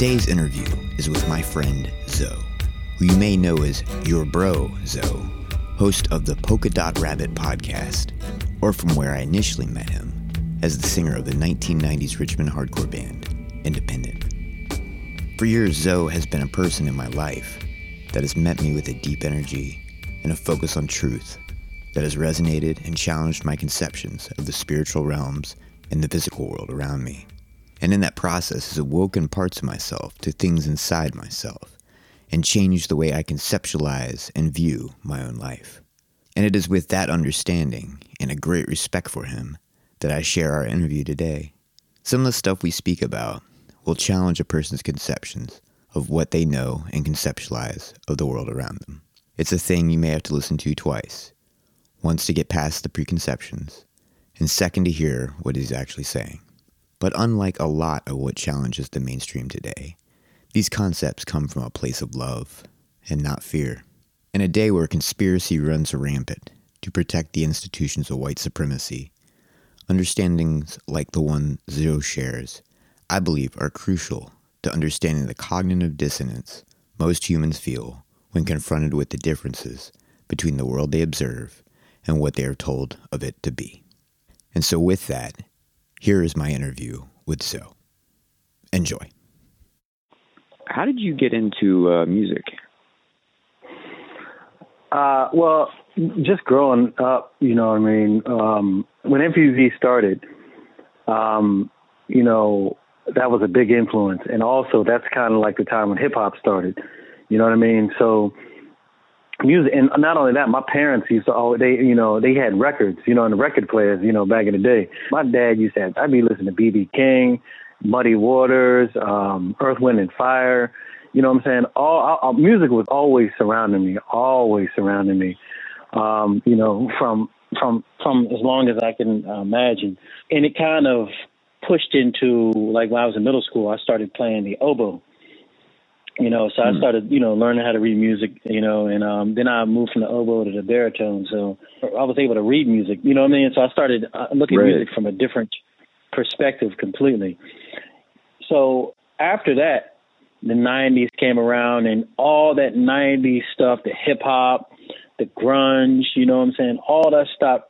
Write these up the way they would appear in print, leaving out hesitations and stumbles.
Today's interview is with my friend Zoe, who you may know as Your Bro Zoe, host of the Polka Dot Rabbit podcast, or from where I initially met him, as the singer of the 1990s Richmond hardcore band, Independent. For years, Zoe has been a person in my life that has met me with a deep energy and a focus on truth that has resonated and challenged my conceptions of the spiritual realms and the physical world around me. And in that process has awoken parts of myself to things inside myself and changed the way I conceptualize and view my own life. And it is with that understanding and a great respect for him that I share our interview today. Some of the stuff we speak about will challenge a person's conceptions of what they know and conceptualize of the world around them. It's a thing you may have to listen to twice, once to get past the preconceptions, and second to hear what he's actually saying. But unlike a lot of what challenges the mainstream today, these concepts come from a place of love and not fear. In a day where conspiracy runs rampant to protect the institutions of white supremacy, understandings like the one Zoe shares, I believe, are crucial to understanding the cognitive dissonance most humans feel when confronted with the differences between the world they observe and what they are told of it to be. And so with that, here is my interview with Zoe. Enjoy. How did you get into music? Well, just growing up, you know what I mean? When MPV started, that was a big influence. And also that's kind of like the time when hip hop started, you know what I mean? So music, and not only that, my parents used to always, they had records, and the record players, back in the day. My dad used to have, I'd be listening to B.B. King, Muddy Waters, Earth, Wind & Fire, you know what I'm saying? All music was always surrounding me, from as long as I can imagine. And it kind of pushed into, like, when I was in middle school, I started playing the oboe, so I started, learning how to read music, and then I moved from the oboe to the baritone, so I was able to read music, so I started looking at music from a different perspective completely. So after that, the 90s came around, and all that 90s stuff, the hip-hop, the grunge, all that stuff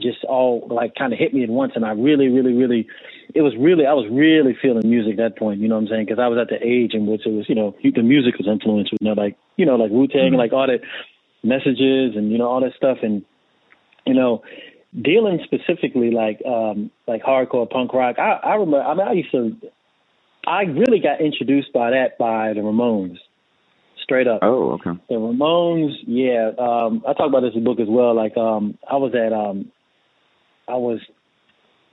just all like kind of hit me at once. And I I was really feeling music at that point, because I was at the age in which it was, the musical influence, like Wu-Tang, like all that messages and, all that stuff. And, dealing specifically like hardcore punk rock, I remember, I really got introduced by the Ramones. Straight up. Oh, okay. The Ramones, yeah. I talk about this in the book as well. Like, I was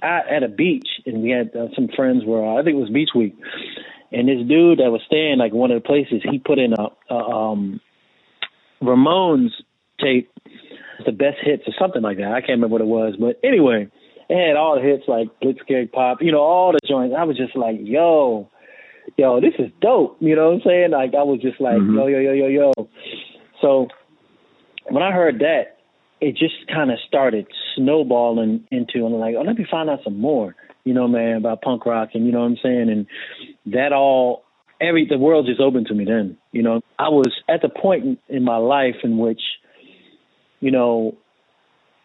at a beach, and we had some friends where I think it was beach week, and this dude that was staying like one of the places, he put in a Ramones tape, the best hits or something like that. I can't remember what it was, but anyway, it had all the hits like Blitzkrieg Pop, all the joints. I was just like, yo, this is dope. You know what I'm saying? Like, I was just like, yo. So when I heard that, it just kind of started snowballing into, and I'm like, oh, let me find out some more, about punk rock and, And that all, the world just opened to me then. I was at the point in my life in which,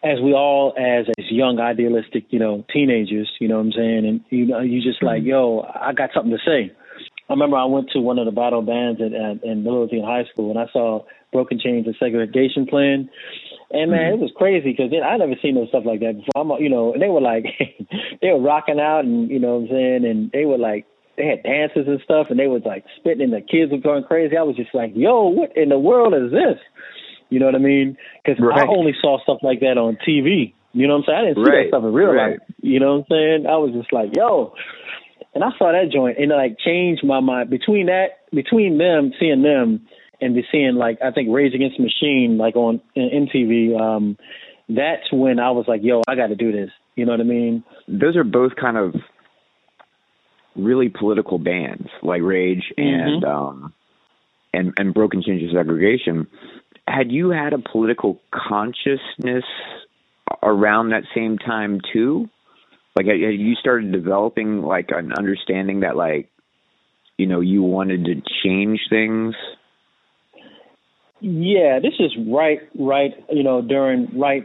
as we all, as young, idealistic, teenagers, and, you just like, yo, I got something to say. I remember I went to one of the battle bands in Melodium High School, and I saw Broken Chains and Segregation playing. And, man, it was crazy because I never seen no stuff like that before. And they were like, they were rocking out and, and they were like, they had dances and stuff, and they was like spitting, and the kids were going crazy. I was just like, yo, what in the world is this? You know what I mean? Because I only saw stuff like that on TV. You know what I'm saying? I didn't see that stuff in real life. You know what I'm saying? I was just like, yo. And I saw that joint, and it like changed my mind. Between them, seeing them, and seeing like I think Rage Against the Machine, like on MTV, that's when I was like, yo, I got to do this. You know what I mean? Those are both kind of really political bands, like Rage and Broken Chains and Segregation. Had you had a political consciousness around that same time too? Like, had you started developing like an understanding that like you know, you wanted to change things? Yeah, this is right high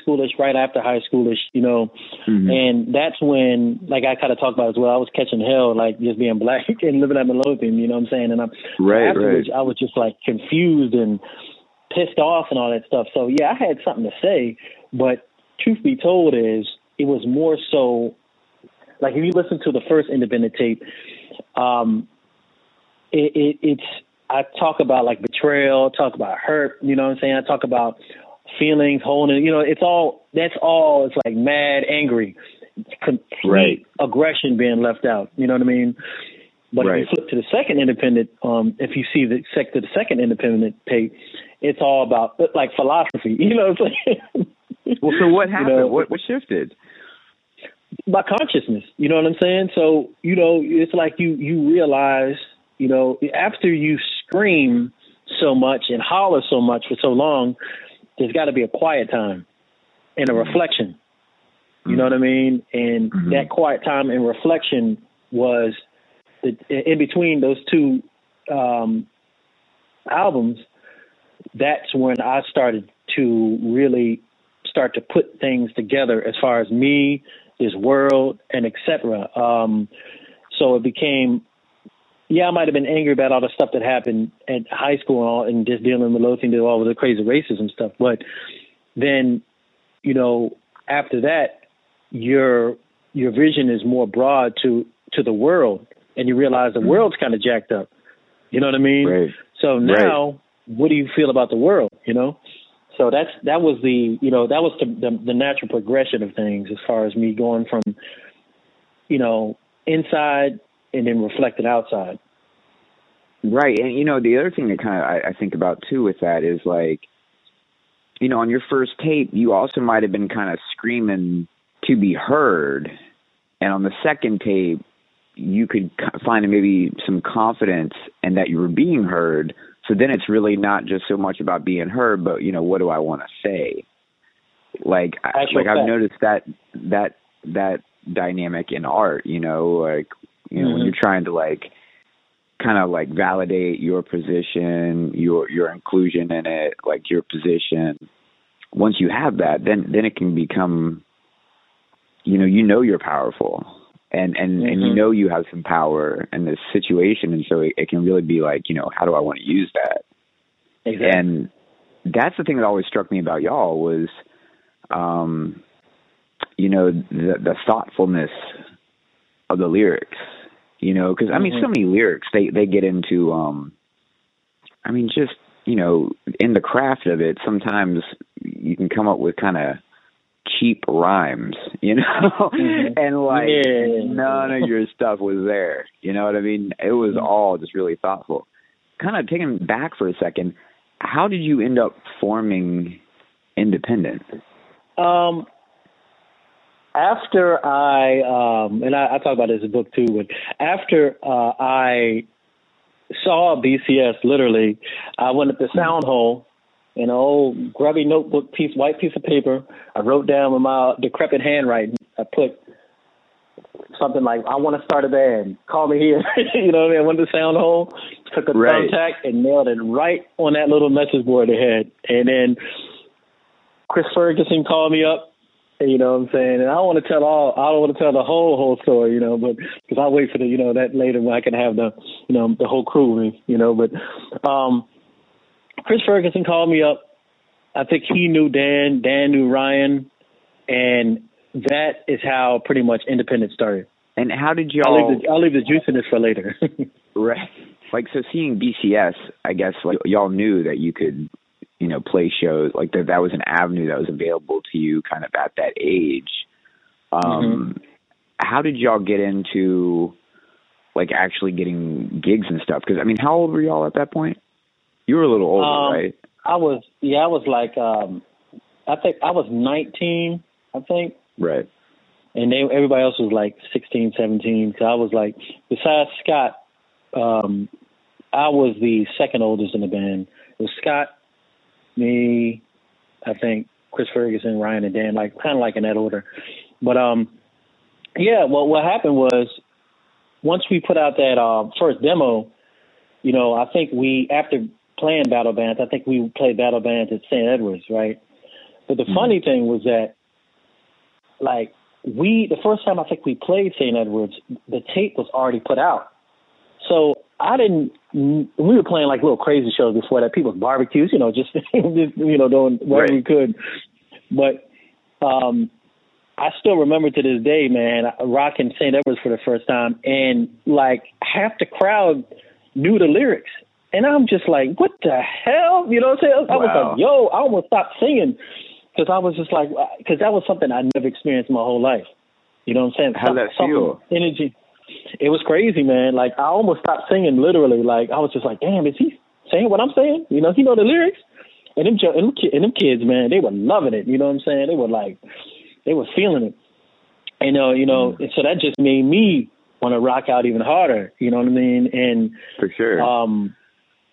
schoolish, right after high schoolish, you know, mm-hmm. and that's when, like I kind of talked about as well, I was catching hell, like just being black and living at Melodium, you know what I'm saying? And afterwards, I was just like confused and pissed off and all that stuff. So yeah, I had something to say, but truth be told is it was more so, like if you listen to the first Independent tape, I talk about like betrayal, talk about hurt, you know what I'm saying? I talk about feelings, holding, you know, it's like mad, angry, complete aggression being left out. You know what I mean? But if you flip to the second Independent, if you see the second Independent tape, it's all about like philosophy, you know what I'm saying? Well, so what happened? You know, what shifted? My consciousness, you know what I'm saying? So, you know, it's like you realize, you know, after you scream so much and holler so much for so long, there's got to be a quiet time and a reflection. You know what I mean? And that quiet time and reflection was in between those two albums. That's when I started to really start to put things together as far as me, this world, and et cetera. So it became... Yeah, I might have been angry about all the stuff that happened at high school and all, and just dealing with loathing to all of the crazy racism stuff. But then, you know, after that, your vision is more broad to the world, and you realize the world's kind of jacked up. You know what I mean? Right. So now, what do you feel about the world? You know, so that was the natural progression of things as far as me going from, you know, inside. And then reflected outside. Right. And, you know, the other thing that kind of I think about, too, with that is, like, you know, on your first tape, you also might have been kind of screaming to be heard. And on the second tape, you could find maybe some confidence in that you were being heard. So then it's really not just so much about being heard, but, you know, what do I want to say? Like, I've noticed that dynamic in art, you know, like, you know, when you're trying to validate your position, your inclusion in it, like your position. Once you have that, then it can become, you know, you're powerful and you know, you have some power in this situation. And so it can really be like, you know, how do I want to use that? Exactly. And that's the thing that always struck me about y'all was, you know, the thoughtfulness of the lyrics. You know, because I mean, so many lyrics they get into. I mean, just you know, in the craft of it, sometimes you can come up with kind of cheap rhymes, you know, and like none of your stuff was there. You know what I mean? It was all just really thoughtful. Kind of taking back for a second, how did you end up forming Independent? After I, and I talk about this in the book too, but after I saw BCS, literally, I went up to Sound Hole in an old grubby notebook piece, white piece of paper. I wrote down with my decrepit handwriting. I put something like, I want to start a band. Call me here. You know what I mean? I went to Sound Hole, took a thumbtack and nailed it right on that little message board they had. And then Chris Ferguson called me up. You know what I'm saying? And I don't want to tell the whole story, you know, but because I'll wait for the, you know, that later when I can have the, you know, the whole crew with me, you know, but Chris Ferguson called me up. I think he knew Dan knew Ryan. And that is how pretty much Independent started. And how did y'all... I'll leave the juice in this for later. Right. Like, so seeing BCS, I guess, like, y'all knew that you could... you know, play shows, like that was an avenue that was available to you kind of at that age. How did y'all get into like actually getting gigs and stuff? Because I mean, how old were y'all at that point? You were a little older, right? I was like, I think I was 19, I think. Right. And everybody else was like 16, 17. So I was like, besides Scott, I was the second oldest in the band. It was Scott, me, I think Chris Ferguson, Ryan, and Dan, like kind of like in that order. But yeah, what happened was once we put out that first demo, you know, I think we, after playing battle bands, I think we played battle bands at St. Edwards, right? But the funny thing was that, like, the first time I think we played St. Edwards, the tape was already put out. So we were playing like little crazy shows before that, people's barbecues, you know, just you know, doing whatever we could. But I still remember to this day, man, rocking St. Edwards for the first time, and like half the crowd knew the lyrics. And I'm just like, what the hell? You know what I'm saying? I was like, yo, I almost stopped singing. Because I was just like, because that was something I never experienced my whole life. You know what I'm saying? How that feel? Energy. It was crazy, man. Like, I almost stopped singing, literally. Like, I was just like, damn, is he saying what I'm saying? You know, he know the lyrics. And them kids, man, they were loving it. You know what I'm saying? They were like, they were feeling it. And, you know, and so that just made me want to rock out even harder. You know what I mean? And for sure.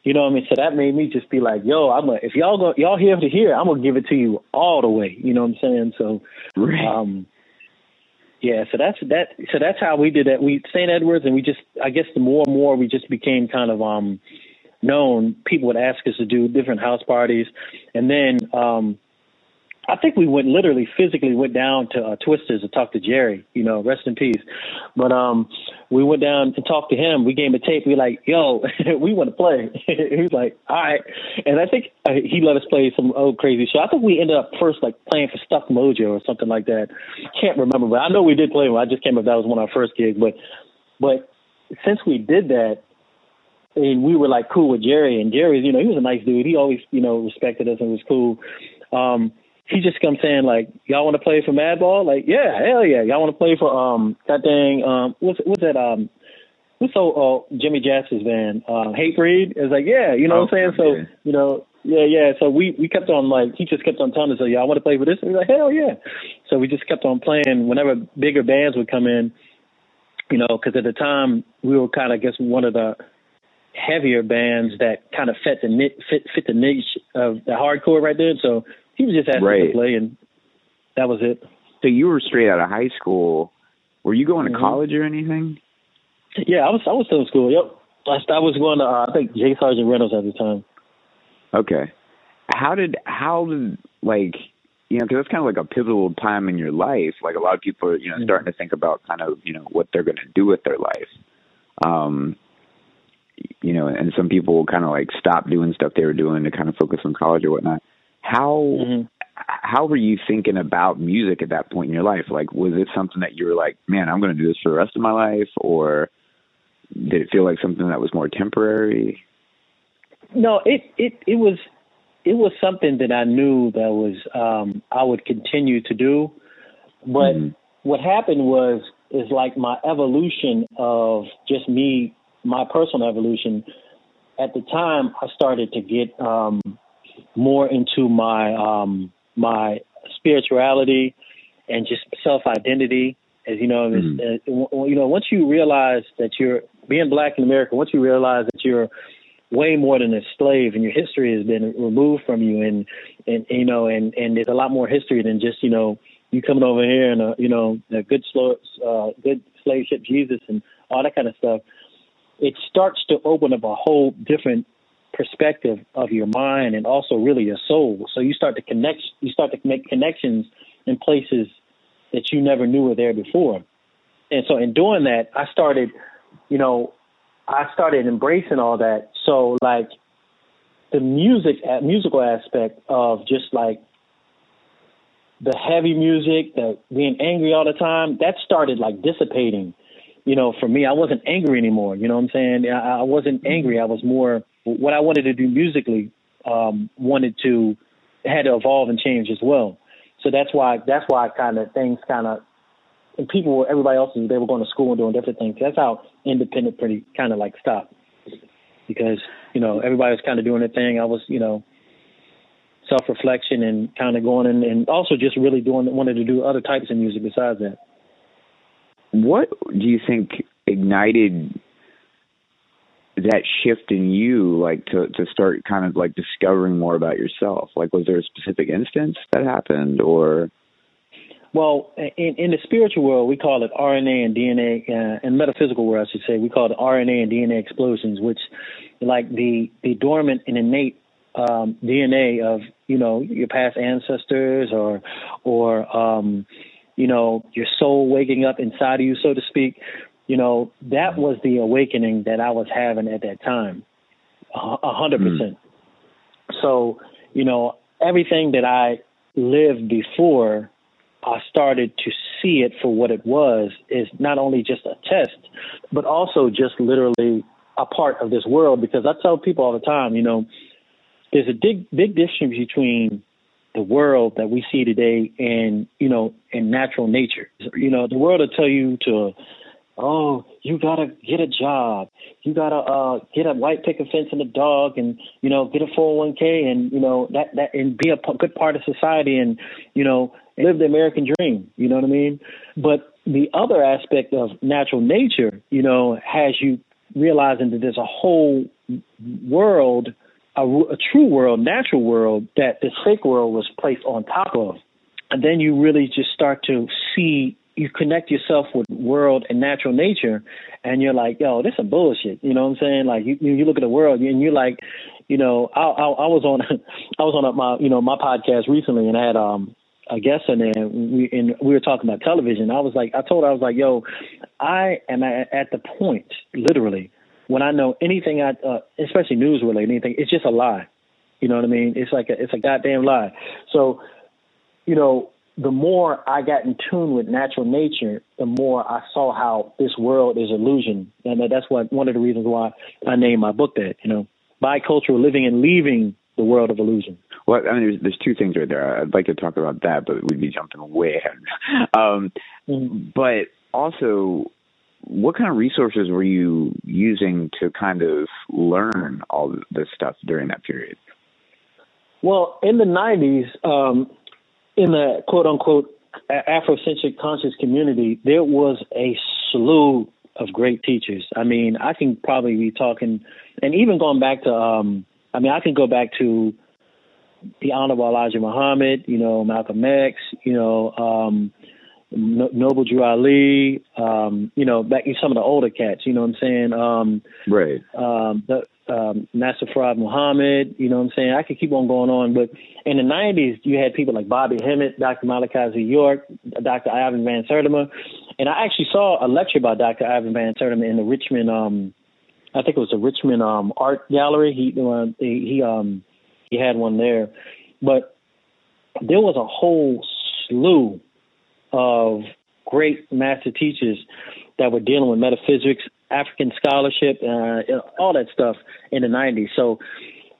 You know what I mean? So that made me just be like, yo, if y'all here to hear, I'm going to give it to you all the way. You know what I'm saying? So, yeah, so that's how we did that. We St. Edwards, and we just, I guess the more and more we just became kind of known, people would ask us to do different house parties. And then I think we physically went down to Twisters to talk to Jerry, you know, rest in peace. But we went down and talked to him. We gave him a tape. We were like, yo, we want to play. He was like, all right. And I think he let us play some old crazy show. I think we ended up first like playing for Stuck Mojo or something like that. Can't remember, but I know we did play one. I just can't remember if that was one of our first gigs. But since we did that, and we were like cool with Jerry, and Jerry, you know, he was a nice dude. He always, you know, respected us and was cool. He just comes saying, like, y'all want to play for Madball? Like, yeah, hell yeah. Y'all want to play for that thing? What's that? Jimmy Jazz's band? Hate Breed? It's like, yeah, you know what I'm saying? Yeah. So, you know, yeah. So we kept on, like, he just kept on telling us, like, y'all want to play for this? And we're like, hell yeah. So we just kept on playing whenever bigger bands would come in, you know, because at the time we were kind of, I guess, one of the heavier bands that kind of fit the niche of the hardcore right there. So he was just asking to play, and that was it. So you were straight out of high school. Were you going to college or anything? Yeah, I was still in school. Yep, I was going to I think J. Sergeant Reynolds at the time. Okay, how did like, you know, because that's kind of like a pivotal time in your life. Like, a lot of people are, you know, starting to think about kind of, you know, what they're going to do with their life. You know, and some people kind of like stop doing stuff they were doing to kind of focus on college or whatnot. How were you thinking about music at that point in your life? Like, was it something that you were like, man, I'm going to do this for the rest of my life? Or did it feel like something that was more temporary? No, it was something that I knew that was, I would continue to do. But what happened is like my evolution of just me, my personal evolution. At the time, I started to get, more into my my spirituality and just self identity, as you know, you know, once you realize that you're being black in America, once you realize that you're way more than a slave and your history has been removed from you, and you know, and there's a lot more history than just, you know, you coming over here and you know, a good slave ship Jesus and all that kind of stuff. It starts to open up a whole different perspective of your mind and also really your soul. So you start to make connections in places that you never knew were there before. And so in doing that, I started embracing all that. So like the musical aspect of just like the heavy music, the being angry all the time, that started like dissipating. You know, for me, I wasn't angry anymore. You know what I'm saying? I wasn't angry. I was more, what I wanted to do musically, had to evolve and change as well. So that's why kind of things kind of, and people, everybody else, they were going to school and doing different things. That's how Independent pretty kind of like stopped, because, you know, everybody was kind of doing their thing. I was, you know, self-reflection and kind of going in, and also just really wanted to do other types of music besides that. What do you think ignited that shift in you, like to start kind of like discovering more about yourself? Like, was there a specific instance that happened, or? Well, in the spiritual world, we call it RNA and DNA, in metaphysical world, I should say, we call it RNA and DNA explosions, which like the dormant and innate DNA of, you know, your past ancestors or you know, your soul waking up inside of you, so to speak. You know, that was the awakening that I was having at that time, 100%. So, you know, everything that I lived before, I started to see it for what it was, is not only just a test, but also just literally a part of this world. Because I tell people all the time, you know, there's a big difference between the world that we see today and, you know, in natural nature. You know, the world will tell you to, oh, you got to get a job. You got to get a white picket fence and a dog and, you know, get a 401k and, you know, that and be a good part of society and, you know, live the American dream, you know what I mean? But the other aspect of natural nature, you know, has you realizing that there's a whole world, a true world, natural world, that this fake world was placed on top of. And then you really just start to see, you connect yourself with world and natural nature, and you're like, yo, this is some bullshit. You know what I'm saying? Like you look at the world and you're like, you know, I was on my, you know, my podcast recently, and I had a guest in there, and we were talking about television. I told her, yo, I am at the point, literally, when I know anything, especially news related, anything, it's just a lie. You know what I mean? It's a goddamn lie. So, you know, the more I got in tune with natural nature, the more I saw how this world is illusion. And that's one of the reasons why I named my book that, you know, Bicultural Living and Leaving the World of Illusion. Well, I mean, there's two things right there. I'd like to talk about that, but we'd be jumping way ahead. But also, what kind of resources were you using to kind of learn all this stuff during that period? Well, in the 90s, in the quote-unquote Afrocentric conscious community, there was a slew of great teachers. I mean, I can probably be talking, and even going back to, I can go back to the Honorable Elijah Muhammad, you know, Malcolm X, you know, Noble Drew Ali, you know, back in some of the older cats, you know what I'm saying? Right. Master Fard Muhammad, you know what I'm saying? I could keep on going on, but in the 90s, you had people like Bobby Hemmett, Dr. Malachi Z. York, Dr. Ivan Van Sertima, and I actually saw a lecture by Dr. Ivan Van Sertima in the Richmond, I think it was the Richmond Art Gallery. He had one there, but there was a whole slew of great master teachers that were dealing with metaphysics, African scholarship, all that stuff in the 90s. So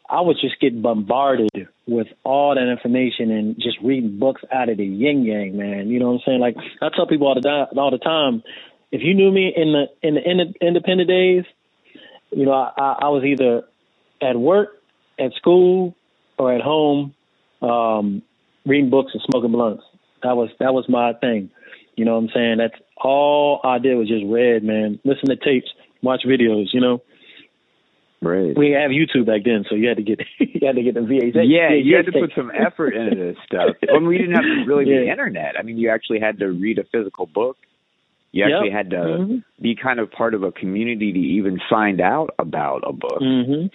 I would just get bombarded with all that information and just reading books out of the yin-yang, man. You know what I'm saying? Like I tell people all the time, if you knew me in the independent days, you know, I was either at work, at school, or at home, reading books and smoking blunts. That was my thing. You know what I'm saying? That's all I did was just read, man. Listen to tapes, watch videos, you know. Right. We didn't have YouTube back then, so you had to get the VHS. Yeah, you had to put some effort into this stuff. When we didn't have really the internet. I mean, you actually had to read a physical book. You actually had to be kind of part of a community to even find out about a book. Mm-hmm.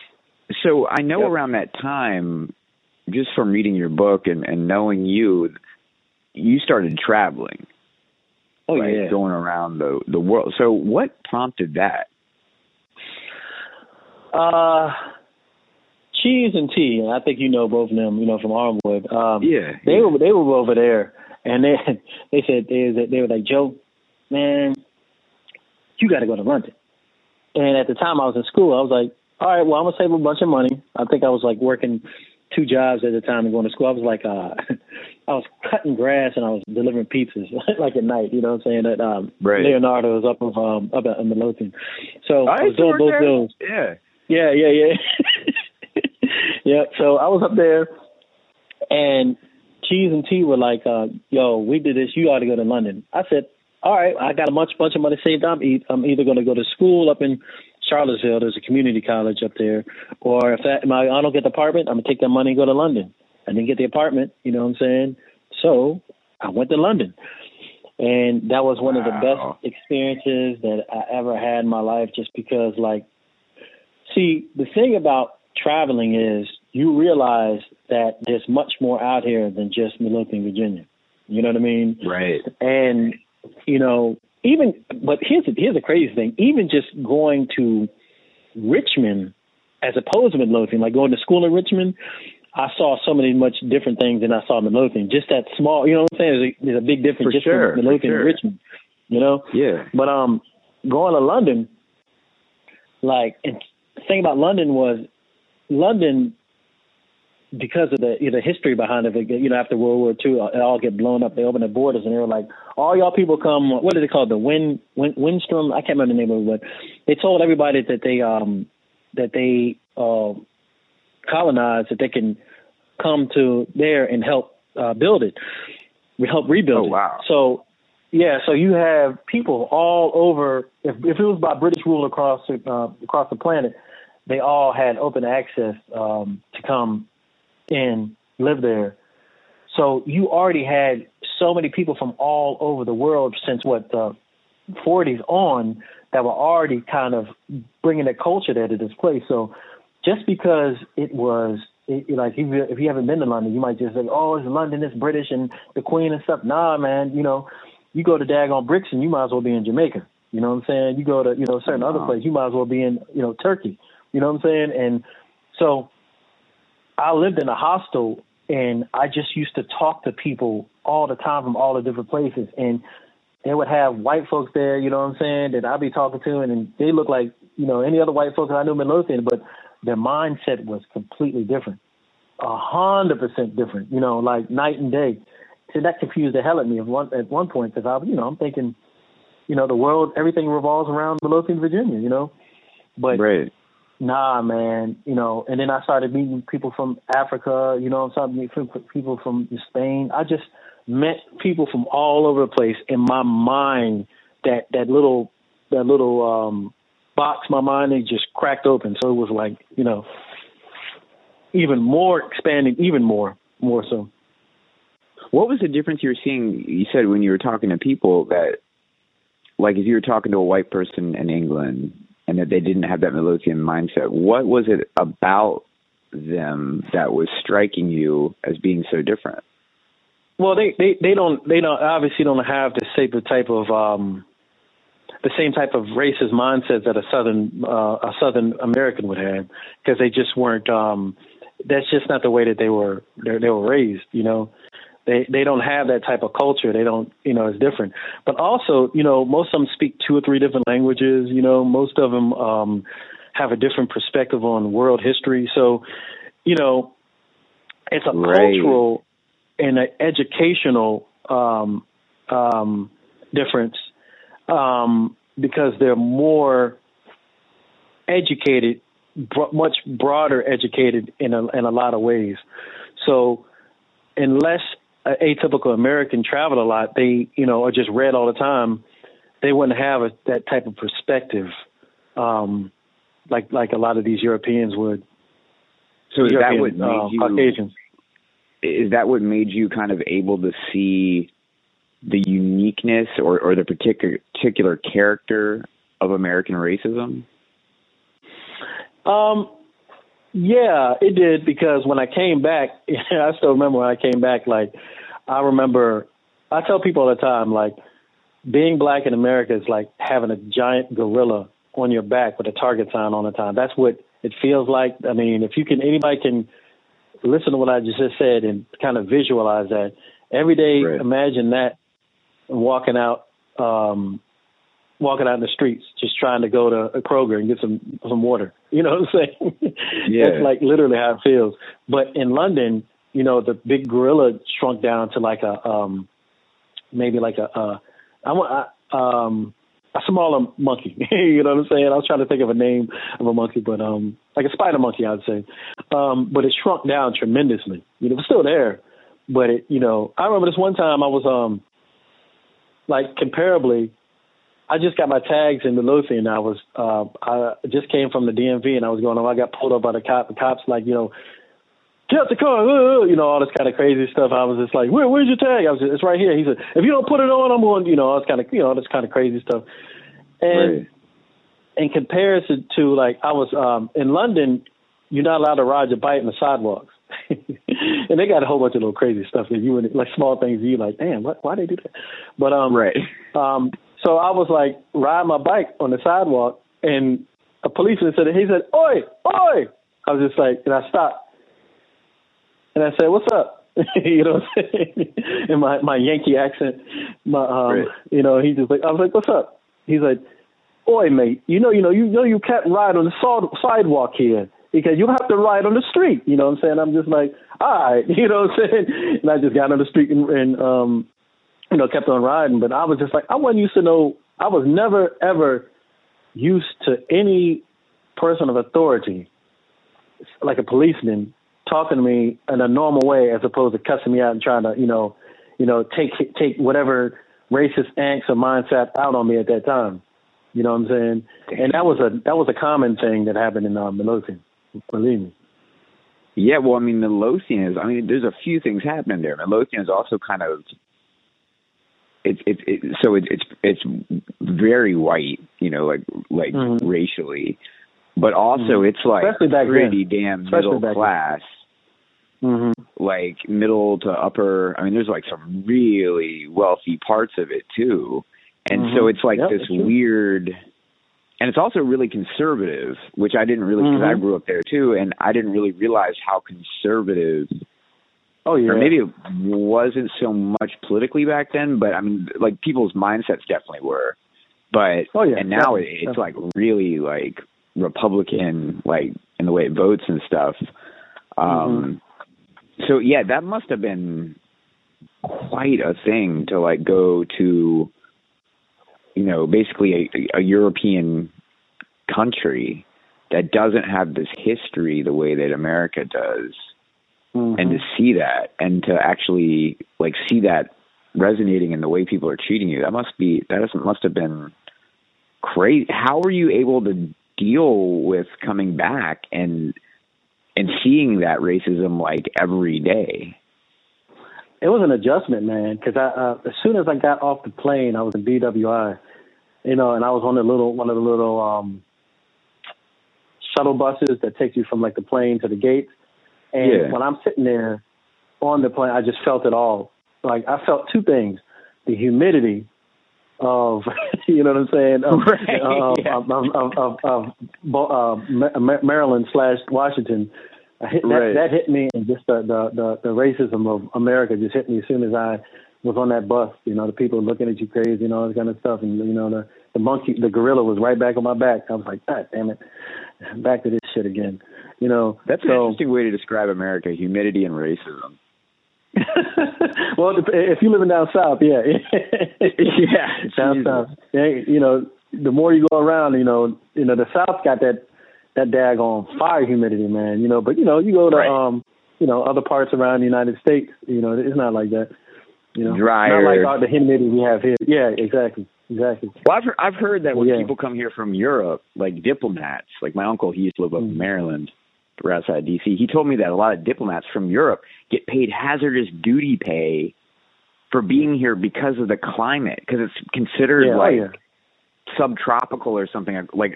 So I know around that time, just from reading your book and knowing you started traveling. Oh, right? Yeah. Going around the world. So what prompted that? Cheese and Tea, and I think you know both of them, you know, from Armwood. They were over there, and they said they were like, Joe, man, you got to go to London. And at the time I was in school, I was like, all right, well, I'm going to save a bunch of money. I think I was like working 2 jobs at the time and going to school. I was like, I was cutting grass and I was delivering pizzas like at night, you know what I'm saying? At right. Leonardo was up in Melodium. So I was doing both those. Yeah. Yeah. So I was up there and Cheese and Tea were like, yo, we did this. You ought to go to London. I said, all right, I got a bunch of money saved. I'm either going to go to school up in Charlottesville, there's a community college up there, or if I don't get the apartment, I'm going to take that money and go to London. I didn't get the apartment, you know what I'm saying? So I went to London. And that was one of the best experiences that I ever had in my life, just because, like, see, the thing about traveling is you realize that there's much more out here than just Midlothian, Virginia. You know what I mean? Right. And, you know, even, but here's the crazy thing, even just going to Richmond as opposed to Midlothian, like going to school in Richmond, I saw so many much different things than I saw in Midlothian. Just that small, you know what I'm saying? There's a big difference for just from Midlothian and Richmond, you know? Yeah. But going to London, like, and the thing about London was, London, because of the history behind it, you know, after World War II, it all get blown up. They opened the borders, and they were like, all y'all people come, what is it called, the Windstrom? I can't remember the name of it, but they told everybody that they colonized, that they can come to there and help build it, help rebuild it. Oh, wow. So, yeah, so you have people all over. If it was by British rule across the planet, they all had open access to come and live there. So you already had so many people from all over the world since, what, the 40s on, that were already kind of bringing their culture there to this place. So just because if you haven't been to London, you might just say, oh, it's London, it's British and the Queen and stuff. Nah, man, you know, you go to Dagon Brixton, you might as well be in Jamaica. You know what I'm saying? You go to, you know, certain other place, you might as well be in, you know, Turkey. You know what I'm saying? And so I lived in a hostel, and I just used to talk to people all the time from all the different places. And they would have white folks there, you know what I'm saying, that I'd be talking to, and they look like, you know, any other white folks that I knew in Midlothian, but their mindset was completely different, 100% different, you know, like night and day. So that confused the hell out of me at one point, because I'm thinking, you know, the world, everything revolves around Midlothian, Virginia, you know. But nah, man, you know, and then I started meeting people from Africa, you know, people from Spain. I just met people from all over the place in my mind, that little box my mind, it just cracked open. So it was like, you know, even more expanding, even more so. What was the difference you were seeing, you said, when you were talking to people that, like, if you were talking to a white person in England and that they didn't have that Midlothian mindset, what was it about them that was striking you as being so different? Well, they obviously don't have the same type of racist mindset that a Southern American would have, because they just weren't. That's just not the way that they were raised. You know, they don't have that type of culture. They don't. You know, it's different. But also, you know, most of them speak 2 or 3 different languages. You know, most of them have a different perspective on world history. So, you know, it's a cultural and an educational difference. Because they're more educated, much broader educated in a lot of ways. So unless an atypical American traveled a lot, they, you know, or just read all the time, they wouldn't have that type of perspective like a lot of these Europeans would. So is that what made you, Caucasians. Is that what made you kind of able to see the uniqueness or the particular character of American racism? Yeah, it did, because when I came back, I still remember when I came back, like, I tell people all the time, like, being black in America is like having a giant gorilla on your back with a target sign on the time. That's what it feels like. I mean, anybody can listen to what I just said and kind of visualize that. Every day, imagine that. Walking out in the streets, just trying to go to a Kroger and get some water. You know what I'm saying? Yeah. That's like literally how it feels. But in London, you know, the big gorilla shrunk down to like a smaller monkey. You know what I'm saying? I was trying to think of a name of a monkey, but like a spider monkey, I'd say. But it shrunk down tremendously. You know, it was still there, but it, you know, I remember this one time I was like, comparably, I just got my tags in Midlothian. I just came from the DMV, and I was going, I got pulled up by the cops, like, you know, get out the car, you know, all this kind of crazy stuff. I was just like, where's your tag? I was just, it's right here. He said, if you don't put it on, I'm going, you know, all this kind of, you know, all this kind of crazy stuff. And right. In comparison to, like, I was in London, you're not allowed to ride your bike on the sidewalks. And they got a whole bunch of little crazy stuff that you would, like, small things you like, damn, what, why they do that? But right. So I was like, ride my bike on the sidewalk, and a policeman said, he said, "Oi, oi!" I was just like, and I stopped, and I said, "What's up?" You know, what I'm saying? In my Yankee accent, my right. You know, he just like, I was like, "What's up?" He's like, "Oi, mate, you know, you can't ride on the sidewalk here." Because you have to ride on the street, you know what I'm saying? I'm just like, all right, you know what I'm saying? And I just got on the street and you know, kept on riding. But I was just like, I wasn't used to know, I was never, ever used to any person of authority, like a policeman, talking to me in a normal way as opposed to cussing me out and trying to, you know, take whatever racist angst or mindset out on me at that time. You know what I'm saying? And that was a common thing that happened in Melodium. Believe me. Yeah, well, I mean, Melodium is. I mean, there's a few things happening there. Melodium is also kind of. It's very white, you know, like mm-hmm. racially, but also mm-hmm. it's like pretty then. Damn middle class, mm-hmm. like middle to upper. I mean, there's like some really wealthy parts of it too, and mm-hmm. so it's like this weird. And it's also really conservative, which I didn't really, because mm-hmm. I grew up there too, and I didn't really realize how conservative. Oh yeah. Or maybe it wasn't so much politically back then, but I mean, like people's mindsets definitely were. But oh, yeah. And now it's like really like Republican, like in the way it votes and stuff. Mm-hmm. So yeah, that must have been quite a thing to like go to. You know, basically a European country that doesn't have this history the way that America does, mm-hmm. and to see that and to actually like see that resonating in the way people are treating you, that must have been crazy. How were you able to deal with coming back and seeing that racism like every day? It was an adjustment, man, because as soon as I got off the plane, I was in BWI, you know, and I was on one of the little shuttle buses that takes you from, like, the plane to the gates. And when I'm sitting there on the plane, I just felt it all. Like, I felt two things, the humidity of, you know what I'm saying, of Maryland/Washington. That hit me, and just the racism of America just hit me as soon as I was on that bus. You know, the people looking at you crazy and all that kind of stuff. And, you know, the gorilla was right back on my back. I was like, God damn it, back to this shit again. You know, that's an interesting way to describe America, humidity and racism. Well, if you're living down south, yeah. Yeah, down south. You know, the more you go around, you know, the South got that daggone fire humidity, man, you know, but, you know, you go to, you know, other parts around the United States, you know, it's not like that, you know, drier. Not like all the humidity we have here. Yeah, exactly. Well, I've heard that when people come here from Europe, like diplomats, like my uncle, he used to live up in Maryland, right outside D.C., he told me that a lot of diplomats from Europe get paid hazardous duty pay for being here because of the climate, because it's considered subtropical or something like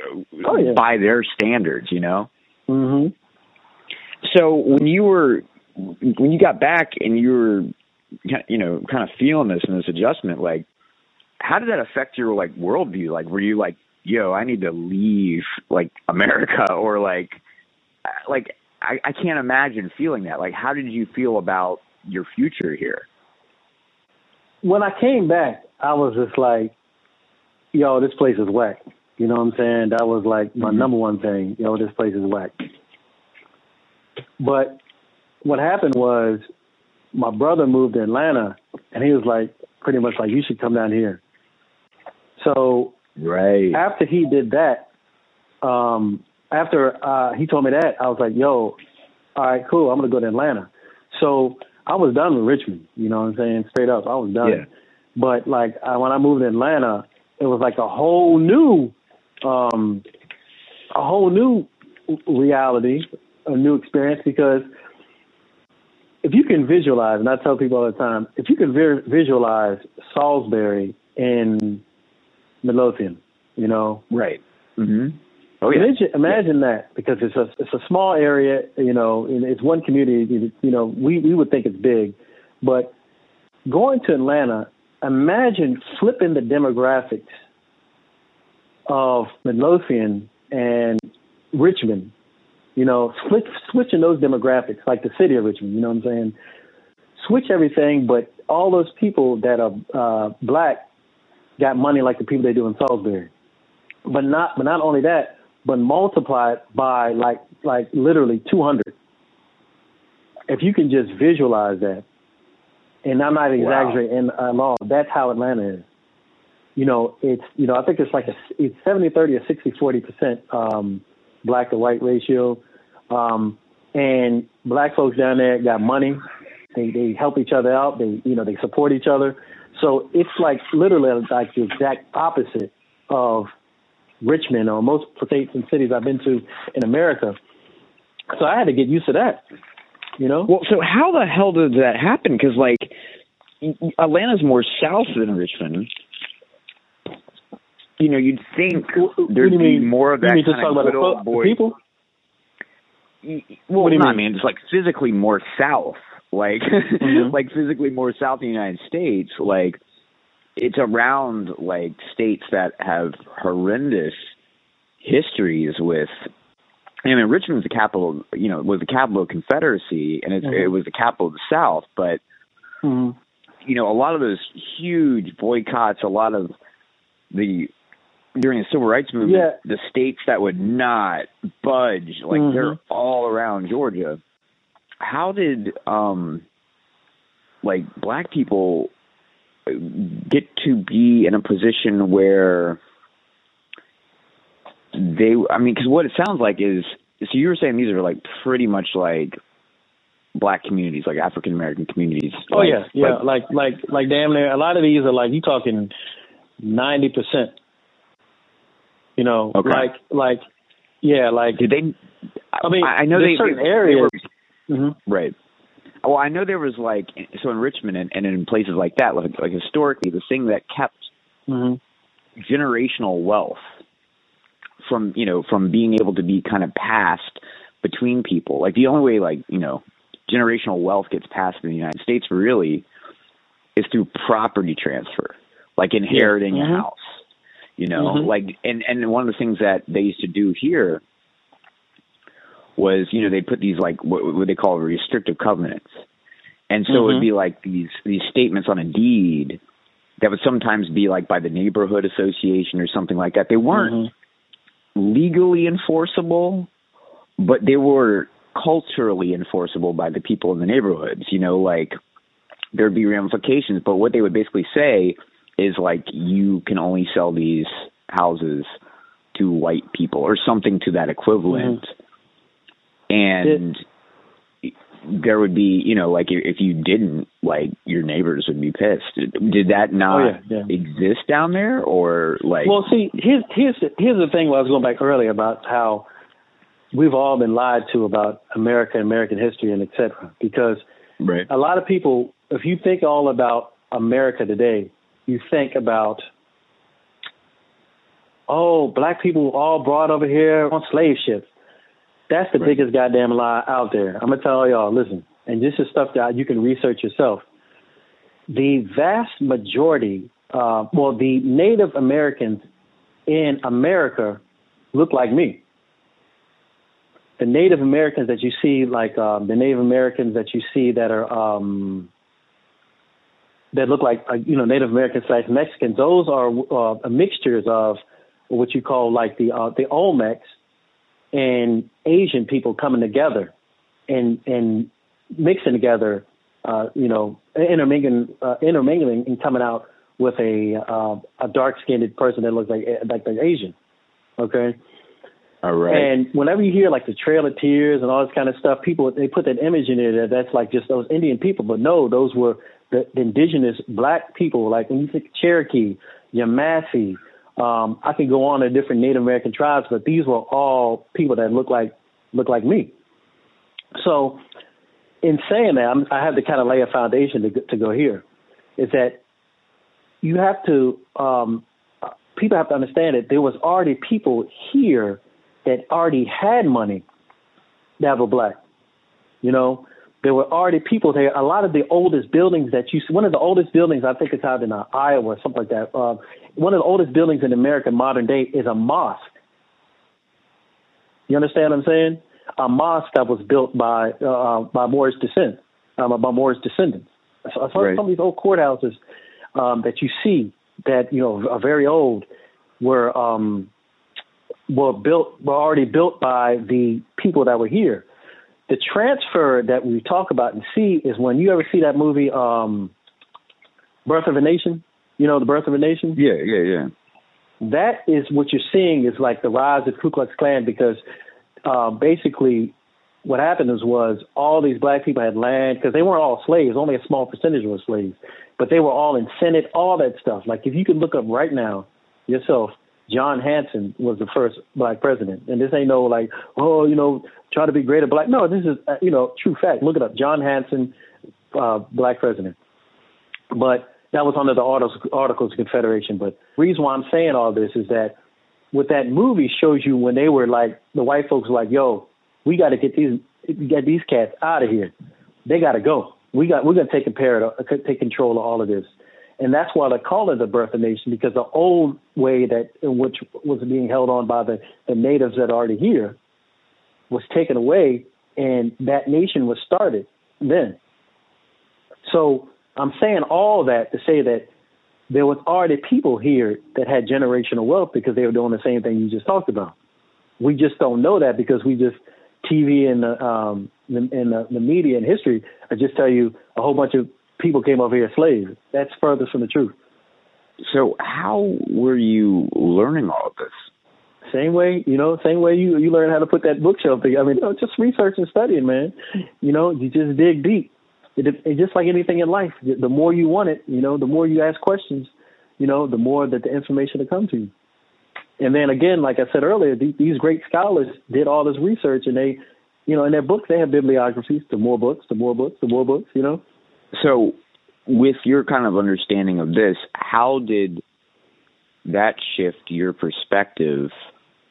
by their standards, you know? Mm-hmm. So when you got back and you were, you know, kind of feeling this and this adjustment, like how did that affect your like worldview? Like, were you like, yo, I need to leave like America, or like, I can't imagine feeling that. Like, how did you feel about your future here? When I came back, I was just like, yo, this place is whack. You know what I'm saying? That was like my number one thing. Yo, this place is whack. But what happened was my brother moved to Atlanta, and he was like, pretty much like, you should come down here. So after he did that, after he told me that, I was like, yo, all right, cool. I'm going to go to Atlanta. So I was done with Richmond. You know what I'm saying? Straight up, I was done. Yeah. But like when I moved to Atlanta, it was like a whole new reality, a new experience, because if you can visualize, and I tell people all the time, if you can visualize Salisbury in Melodium, you know? Right. Mm-hmm. Oh, yeah. Imagine that, because it's a small area, you know, and it's one community. You know, we would think it's big, but going to Atlanta, imagine flipping the demographics of Midlothian and Richmond, you know, switching those demographics, like the city of Richmond, you know what I'm saying? Switch everything, but all those people that are black got money like the people they do in Salisbury. But not only that, but multiply it by like literally 200. If you can just visualize that, and I'm not exaggerating at all, that's how Atlanta is. You know, it's, you know, I think it's like it's 70-30 or 60-40% black to white ratio, and black folks down there got money. They help each other out. They support each other. So it's like literally like the exact opposite of Richmond or most states and cities I've been to in America. So I had to get used to that, you know? Well, so how the hell did that happen? Because, like, Atlanta's more south than Richmond. You know, you'd think there'd be more of that kind of good old boy. People? Well, I mean, it's like physically more south. Like, mm-hmm. like physically more south in the United States. Like, it's around, like, states that have horrendous histories with, I mean, Richmond was the capital, you know, was the capital of Confederacy, and mm-hmm. it was the capital of the South, but, mm-hmm. you know, a lot of those huge boycotts, a lot of during the Civil Rights Movement, the states that would not budge, like, mm-hmm. they're all around Georgia. How did, like, black people get to be in a position where they, I mean, because what it sounds like is, so you were saying these are like pretty much like black communities, like African American communities. Oh, like, yeah, like damn near, a lot of these are like, you talking 90%, you know, okay. like, yeah, like. Did they, I mean, I know there's certain areas. They were, mm-hmm. Right. Well, I know there was like, so in Richmond and in places like that, like historically, the thing that kept mm-hmm. generational wealth from, you know, from being able to be kind of passed between people. Like the only way, like, you know, generational wealth gets passed in the United States really is through property transfer, like inheriting mm-hmm. a house, you know, mm-hmm. like, and one of the things that they used to do here was, you know, they put these like what they call restrictive covenants, and so mm-hmm. it would be like these statements on a deed that would sometimes be like by the neighborhood association or something like that. They weren't mm-hmm. legally enforceable, but they were culturally enforceable by the people in the neighborhoods. You know, like there'd be ramifications, but what they would basically say is like, you can only sell these houses to white people or something to that equivalent. Mm-hmm. And there would be, you know, like if you didn't, like your neighbors would be pissed. Did that not exist down there, or like? Well, see, here's the thing. Where I was going back earlier about how we've all been lied to about America, American history, and et cetera. Because a lot of people, if you think all about America today, you think about, oh, black people were all brought over here on slave ships. That's the biggest goddamn lie out there. I'm going to tell y'all, listen, and this is stuff that you can research yourself. The vast majority, the Native Americans in America look like me. The Native Americans that you see, like the Native Americans that you see that are, that look like, you know, Native Americans/Mexicans, those are mixtures of what you call like the Olmecs and Asian people coming together and mixing together, you know, intermingling and coming out with a dark-skinned person that looks like they're Asian, okay? All right. And whenever you hear, like, the Trail of Tears and all this kind of stuff, people, they put that image in there that's, like, just those Indian people. But, no, those were the indigenous black people, like, when you think Cherokee, Yamasee, I could go on to different Native American tribes, but these were all people that look like me. So in saying that, I have to kind of lay a foundation to go here, is that you have to, people have to understand that there was already people here that already had money that were black. You know, there were already people there. A lot of the oldest buildings that you see, one of the oldest buildings, I think it's out in Iowa or something like that. One of the oldest buildings in America modern day is a mosque. You understand what I'm saying? A mosque that was built by Moorish descent, by Moorish descendants. So right. Some of these old courthouses that you see that, you know, are very old were already built by the people that were here. The transfer that we talk about and see is when you ever see that movie, Birth of a Nation, you know, The Birth of a Nation? Yeah, yeah, yeah. That is what you're seeing is like the rise of Ku Klux Klan, because basically what happened was all these black people had land, because they weren't all slaves. Only a small percentage were slaves, but they were all in Senate, all that stuff. Like if you could look up right now yourself, John Hanson was the first black president. And this ain't no like, oh, you know, try to be greater black. No, this is, you know, true fact. Look it up. John Hanson, black president. But that was under the Articles of Confederation. But the reason why I'm saying all this is that what that movie shows you when they were like, the white folks were like, yo, we got to get these cats out of here. They got to go. We're going to take control of all of this. And that's why they call it the Birth of Nation, because the old way that in which was being held on by the natives that are already here was taken away, and that nation was started then. So I'm saying all that to say that there was already people here that had generational wealth because they were doing the same thing you just talked about. We just don't know that because we just TV and the media and history. I just tell you a whole bunch of people came over here as slaves. That's furthest from the truth. So how were you learning all of this? Same way you learn how to put that bookshelf together. I mean, just research and studying, man. You know, you just dig deep. It's just like anything in life. The more you want it, you know, the more you ask questions, you know, the more that the information will come to you. And then again, like I said earlier, these great scholars did all this research, and they, you know, in their books, they have bibliographies to more books, to more books, to more books, you know. So with your kind of understanding of this, how did that shift your perspective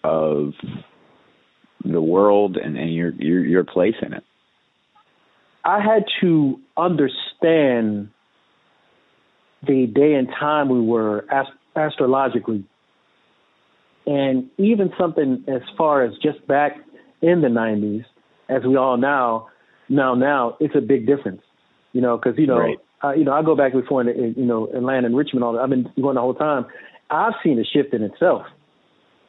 of the world and your place in it? I had to understand the day and time we were astrologically. And even something as far as just back in the 90s, as we all now, it's a big difference. You know, because, you know, right. I go back before, Atlanta and Richmond, all that. I've been going the whole time. I've seen a shift in itself.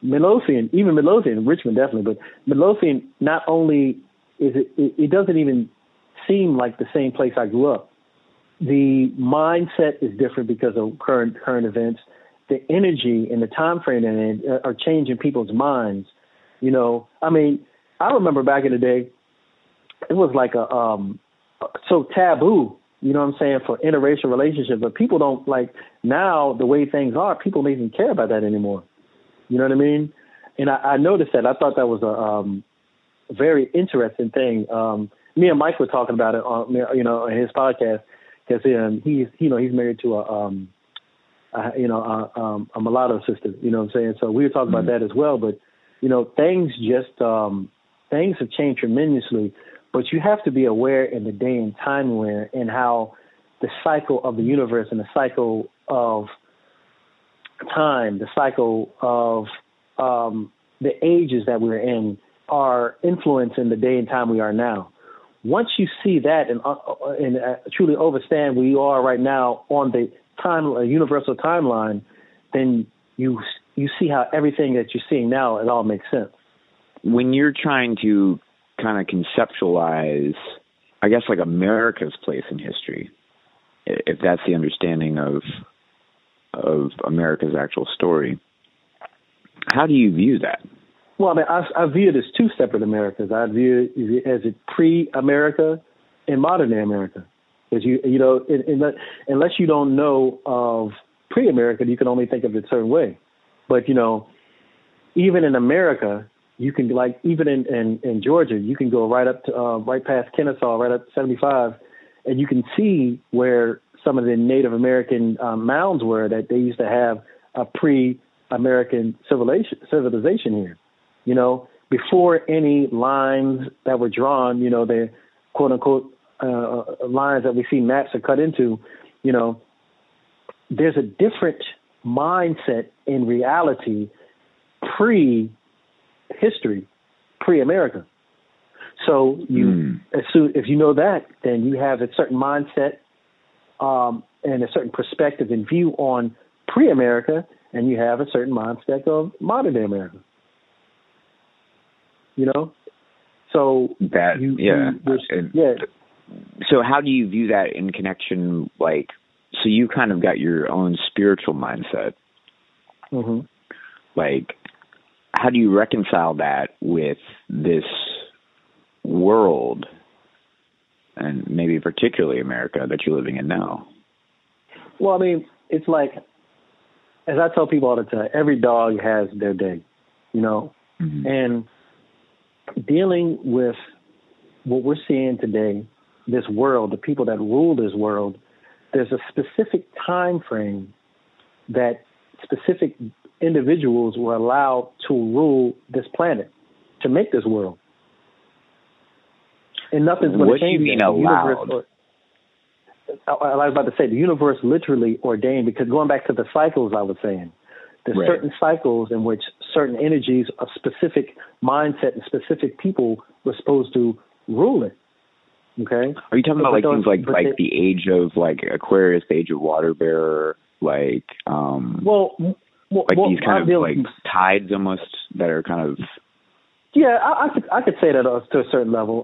Midlothian, Richmond definitely, but Midlothian, not only is it doesn't even seem like the same place I grew up. The mindset is different because of current events. The energy and the time frame in it are changing people's minds. You know, I mean, I remember back in the day, it was like so taboo, you know what I'm saying, for interracial relationships. But people don't, like, now the way things are, people don't even care about that anymore. You know what I mean? And I noticed that. I thought that was a very interesting thing. Me and Mike were talking about it on, you know, his podcast, because he's married to a mulatto sister. You know what I'm saying? So we were talking mm-hmm. about that as well. But you know, things have changed tremendously. But you have to be aware in the day and time where and how the cycle of the universe and the cycle of time, the cycle of the ages that we're in are influencing the day and time we are now. Once you see that and truly understand where you are right now on the universal timeline, then you see how everything that you're seeing now, it all makes sense. When you're trying to kind of conceptualize, I guess, like America's place in history, if that's the understanding of America's actual story, how do you view that? Well, I mean, I view it as two separate Americas. I view it as a pre-America and modern-day America. Because you know, unless you don't know of pre-America, you can only think of it a certain way. But you know, even in America, you can, like, even in Georgia, you can go right up to right past Kennesaw, right up to 75, and you can see where some of the Native American mounds were that they used to have a pre-American civilization here. You know, before any lines that were drawn, you know, the quote-unquote lines that we see maps are cut into, you know, there's a different mindset in reality pre-history, pre-America. So you, assume, if you know that, then you have a certain mindset and a certain perspective and view on pre-America, and you have a certain mindset of modern-day America. You know? So that, So how do you view that in connection, like, so you kind of got your own spiritual mindset. Mm-hmm. Like, how do you reconcile that with this world, and maybe particularly America, that you're living in now? Well, I mean, it's like, as I tell people all the time, every dog has their day, you know? Mm-hmm. And dealing with what we're seeing today, this world, the people that rule this world, there's a specific time frame that specific individuals were allowed to rule this planet, to make this world. And nothing's going to change. What do you mean allowed? I was about to say the universe literally ordained, because going back to the cycles I was saying, there's certain cycles in which certain energies of specific mindset and specific people were supposed to rule it. Okay. Are you talking about like things like the age of like Aquarius, the age of water bearer, like these kind of like tides almost that are kind of. Yeah, I could say that to a certain level,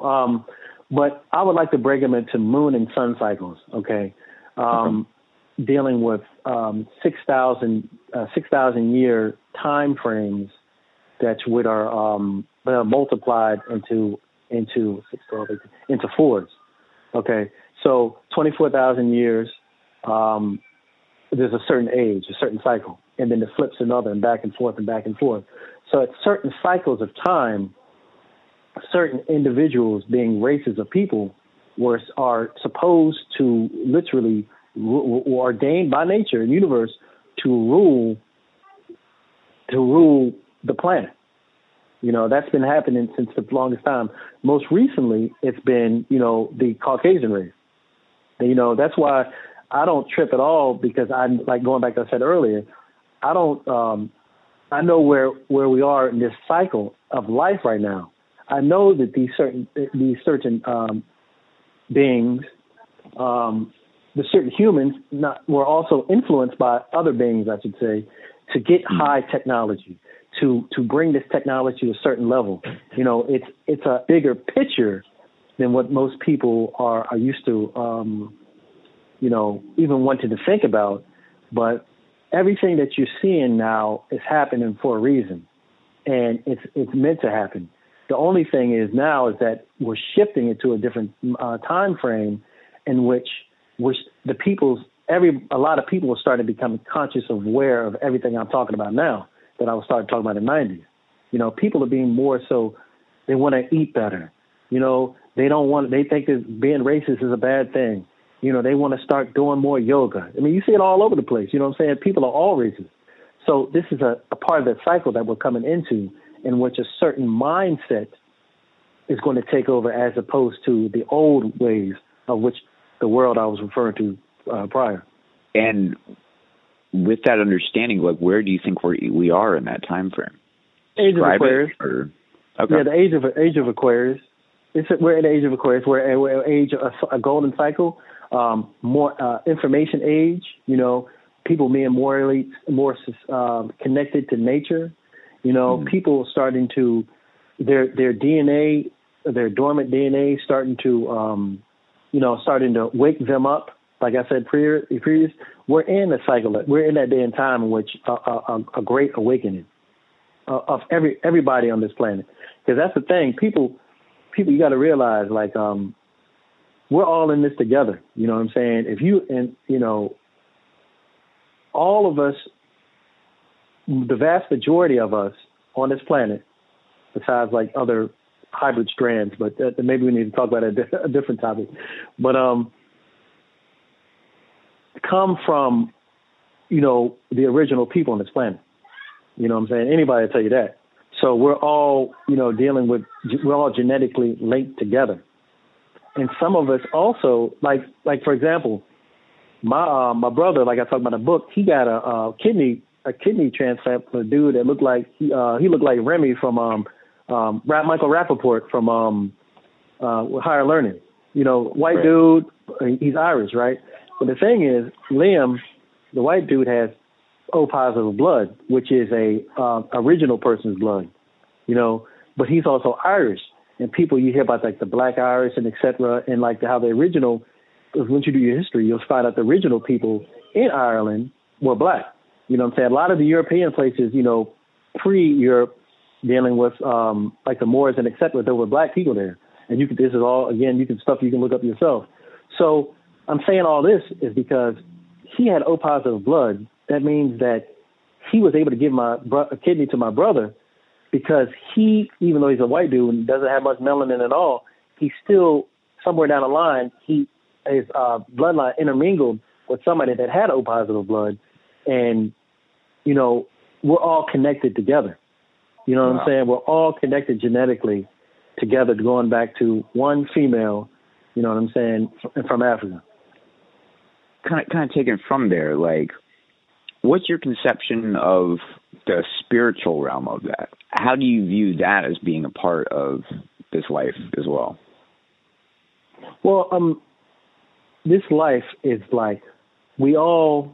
but I would like to break them into moon and sun cycles. Okay, dealing with 6,000 year time frames that would are multiplied into 6, 12, 18, into fours. Okay, so 24,000 years. There's a certain age, a certain cycle, and then it flips another, and back and forth, and back and forth. So at certain cycles of time, certain individuals, being races of people, are supposed to literally ordained by nature and universe to rule the planet. You know, that's been happening since the longest time. Most recently, it's been, you know, the Caucasian race. And, you know, that's why I don't trip at all, because I'm like going back to what I said earlier. I don't. I know where we are in this cycle of life right now. I know that these certain beings, the certain humans, were also influenced by other beings, I should say, to get high technology, to bring this technology to a certain level. You know, it's a bigger picture than what most people are used to, you know, even wanting to think about, but. Everything that you're seeing now is happening for a reason, and it's meant to happen. The only thing is now is that we're shifting it to a different time frame, in which the people's a lot of people are starting to become conscious of aware of everything I'm talking about now that I was starting talking about in the 90s. You know, people are being more so they want to eat better. You know, they think that being racist is a bad thing. You know, they want to start doing more yoga. I mean, you see it all over the place. You know what I'm saying? People are all racist. So this is a part of that cycle that we're coming into, in which a certain mindset is going to take over, as opposed to the old ways of which the world I was referring to prior. And with that understanding, like, where do you think we are in that time frame? Age of Aquarius. Okay. Yeah, the age of Aquarius. We're in the age of Aquarius. We're age of a golden cycle. More information age, you know, people being more connected to nature, you know, people starting to their DNA, their dormant DNA starting to, you know, starting to wake them up. Like I said previous, we're in that day and time in which a great awakening of everybody on this planet. Because that's the thing, people, you got to realize, like, we're all in this together. You know what I'm saying? You know, all of us, the vast majority of us on this planet besides like other hybrid strands, but maybe we need to talk about a different topic. But come from, you know, the original people on this planet. You know what I'm saying? Anybody will tell you that. So we're all, you know, dealing with, we're all genetically linked together. And some of us also, like for example, my brother, like I talked about in the book, he got a kidney transplant for a dude that looked like he looked like Remy from Michael Rappaport from Higher Learning. You know, white right. dude, he's Irish, right? But the thing is, Liam, the white dude, has O positive blood, which is a original person's blood, you know. But he's also Irish, and people you hear about like the Black Irish and etc. and like how the original. Because once you do your history, you'll find out the original people in Ireland were Black. You know what I'm saying? A lot of the European places, you know, pre-Europe, dealing with like the Moors and etc., there were Black people there. And you can, this is all, again, you can stuff you can look up yourself. So I'm saying all this is because he had O positive blood. That means that he was able to give a kidney to my brother because he, even though he's a white dude and doesn't have much melanin at all, he still, somewhere down the line, his bloodline intermingled with somebody that had O positive blood, and you know, we're all connected together. You know what wow. I'm saying? We're all connected genetically together, going back to one female. You know what I'm saying? From Africa. Kind of taken from there. Like, what's your conception of the spiritual realm of that? How do you view that as being a part of this life as well? Well, this life is like we all,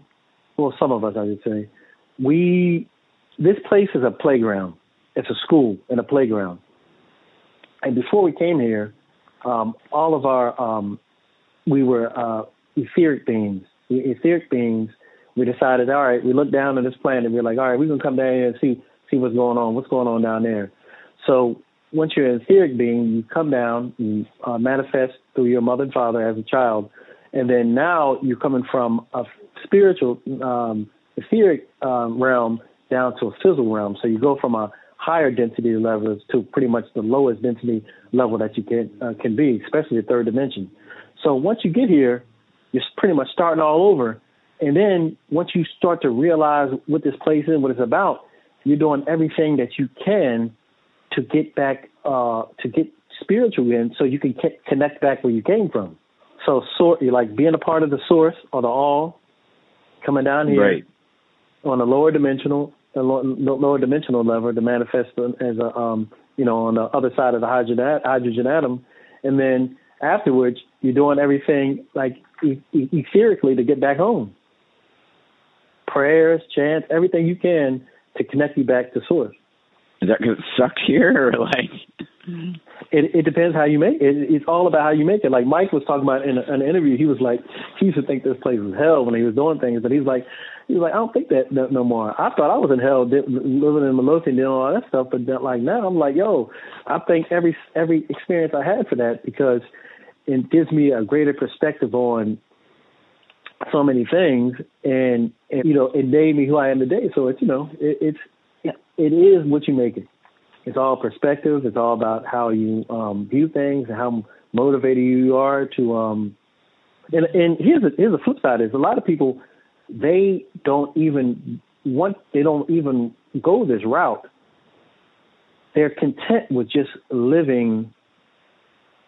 well, some of us, I would say, this place is a playground. It's a school and a playground. And before we came here, all of our, we were etheric beings. We decided, all right, we looked down on this planet and we're like, all right, we're going to come down here and see what's going on down there. So once you're an etheric being, you come down, you manifest through your mother and father as a child. And then now you're coming from a spiritual, etheric realm down to a physical realm. So you go from a higher density levels to pretty much the lowest density level that you can be, especially the third dimension. So once you get here, you're pretty much starting all over. And then once you start to realize what this place is, what it's about, you're doing everything that you can to get back, to get spiritual in so you can connect back where you came from. So you're like being a part of the source or the all, coming down here right. on a lower dimensional level to manifest as a you know, on the other side of the hydrogen atom, and then afterwards you're doing everything like etherically to get back home. Prayers, chants, everything you can to connect you back to source. Is that going to suck here, or like? It depends how you make it. It's all about how you make it. Like Mike was talking about in an interview, he was like, he used to think this place was hell when he was doing things, but he's like, I don't think that no more. I thought I was in hell living in Melodium, doing all that stuff, but like now I'm like, yo, I think every experience I had for that, because it gives me a greater perspective on so many things, and you know, it made me who I am today. So it's, you know, it is what you make it. It's all perspective. It's all about how you view things and how motivated you are to. And here's the flip side: is a lot of people, they don't even go this route. They're content with just living,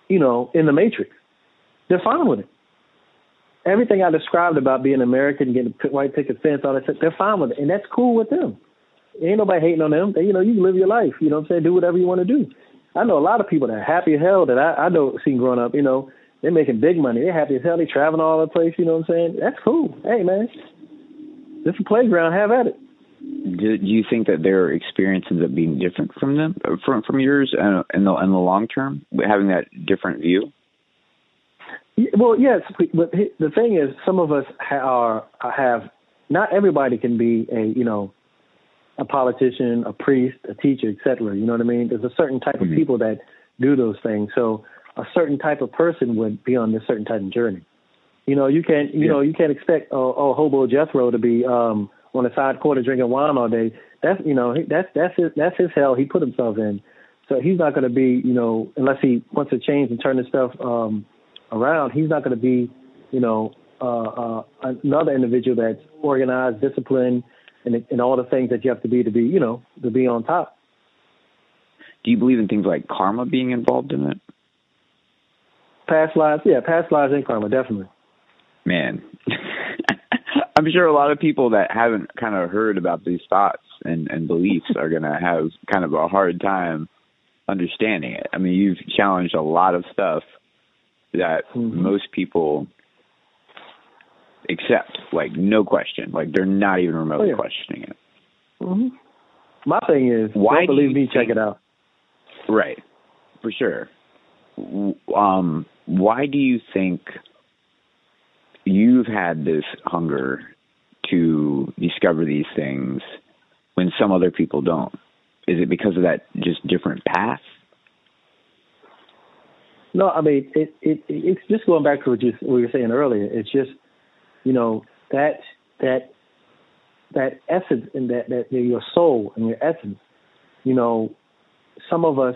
you know, in the matrix. They're fine with it. Everything I described about being American, getting a white picket fence, all that stuff, they're fine with it, and that's cool with them. Ain't nobody hating on them. They, you know, you can live your life. You know what I'm saying? Do whatever you want to do. I know a lot of people that are happy as hell that I know seen growing up. You know, they're making big money. They're happy as hell. They're traveling all over the place. You know what I'm saying? That's cool. Hey, man, this is a playground. Have at it. Do you think that their experience ends up being different from them, from yours in the long term, having that different view? Well, yes. But the thing is, some of us have not everybody can be a politician, a priest, a teacher, etc. You know what I mean? There's a certain type of people that do those things. So a certain type of person would be on this certain type of journey. You know, you can't expect Hobo Jethro to be on the side corner drinking wine all day. That's his hell he put himself in. So he's not going to be, you know, unless he wants to change and turn his stuff around, he's not going to be, you know, another individual that's organized, disciplined, and all the things that you have to be, you know, to be on top. Do you believe in things like karma being involved in it? Past lives, yeah, past lives and karma, definitely. Man, I'm sure a lot of people that haven't kind of heard about these thoughts and beliefs are going to have kind of a hard time understanding it. I mean, you've challenged a lot of stuff that most people accept, like no question, like they're not even remotely questioning it. My thing is, why don't believe me, check it out. Right, for sure. Why do you think you've had this hunger to discover these things when some other people don't? Is it because of that just different path? No, I mean, it's just going back to what you were saying earlier. It's just, you know, that essence and that your soul and your essence, you know, some of us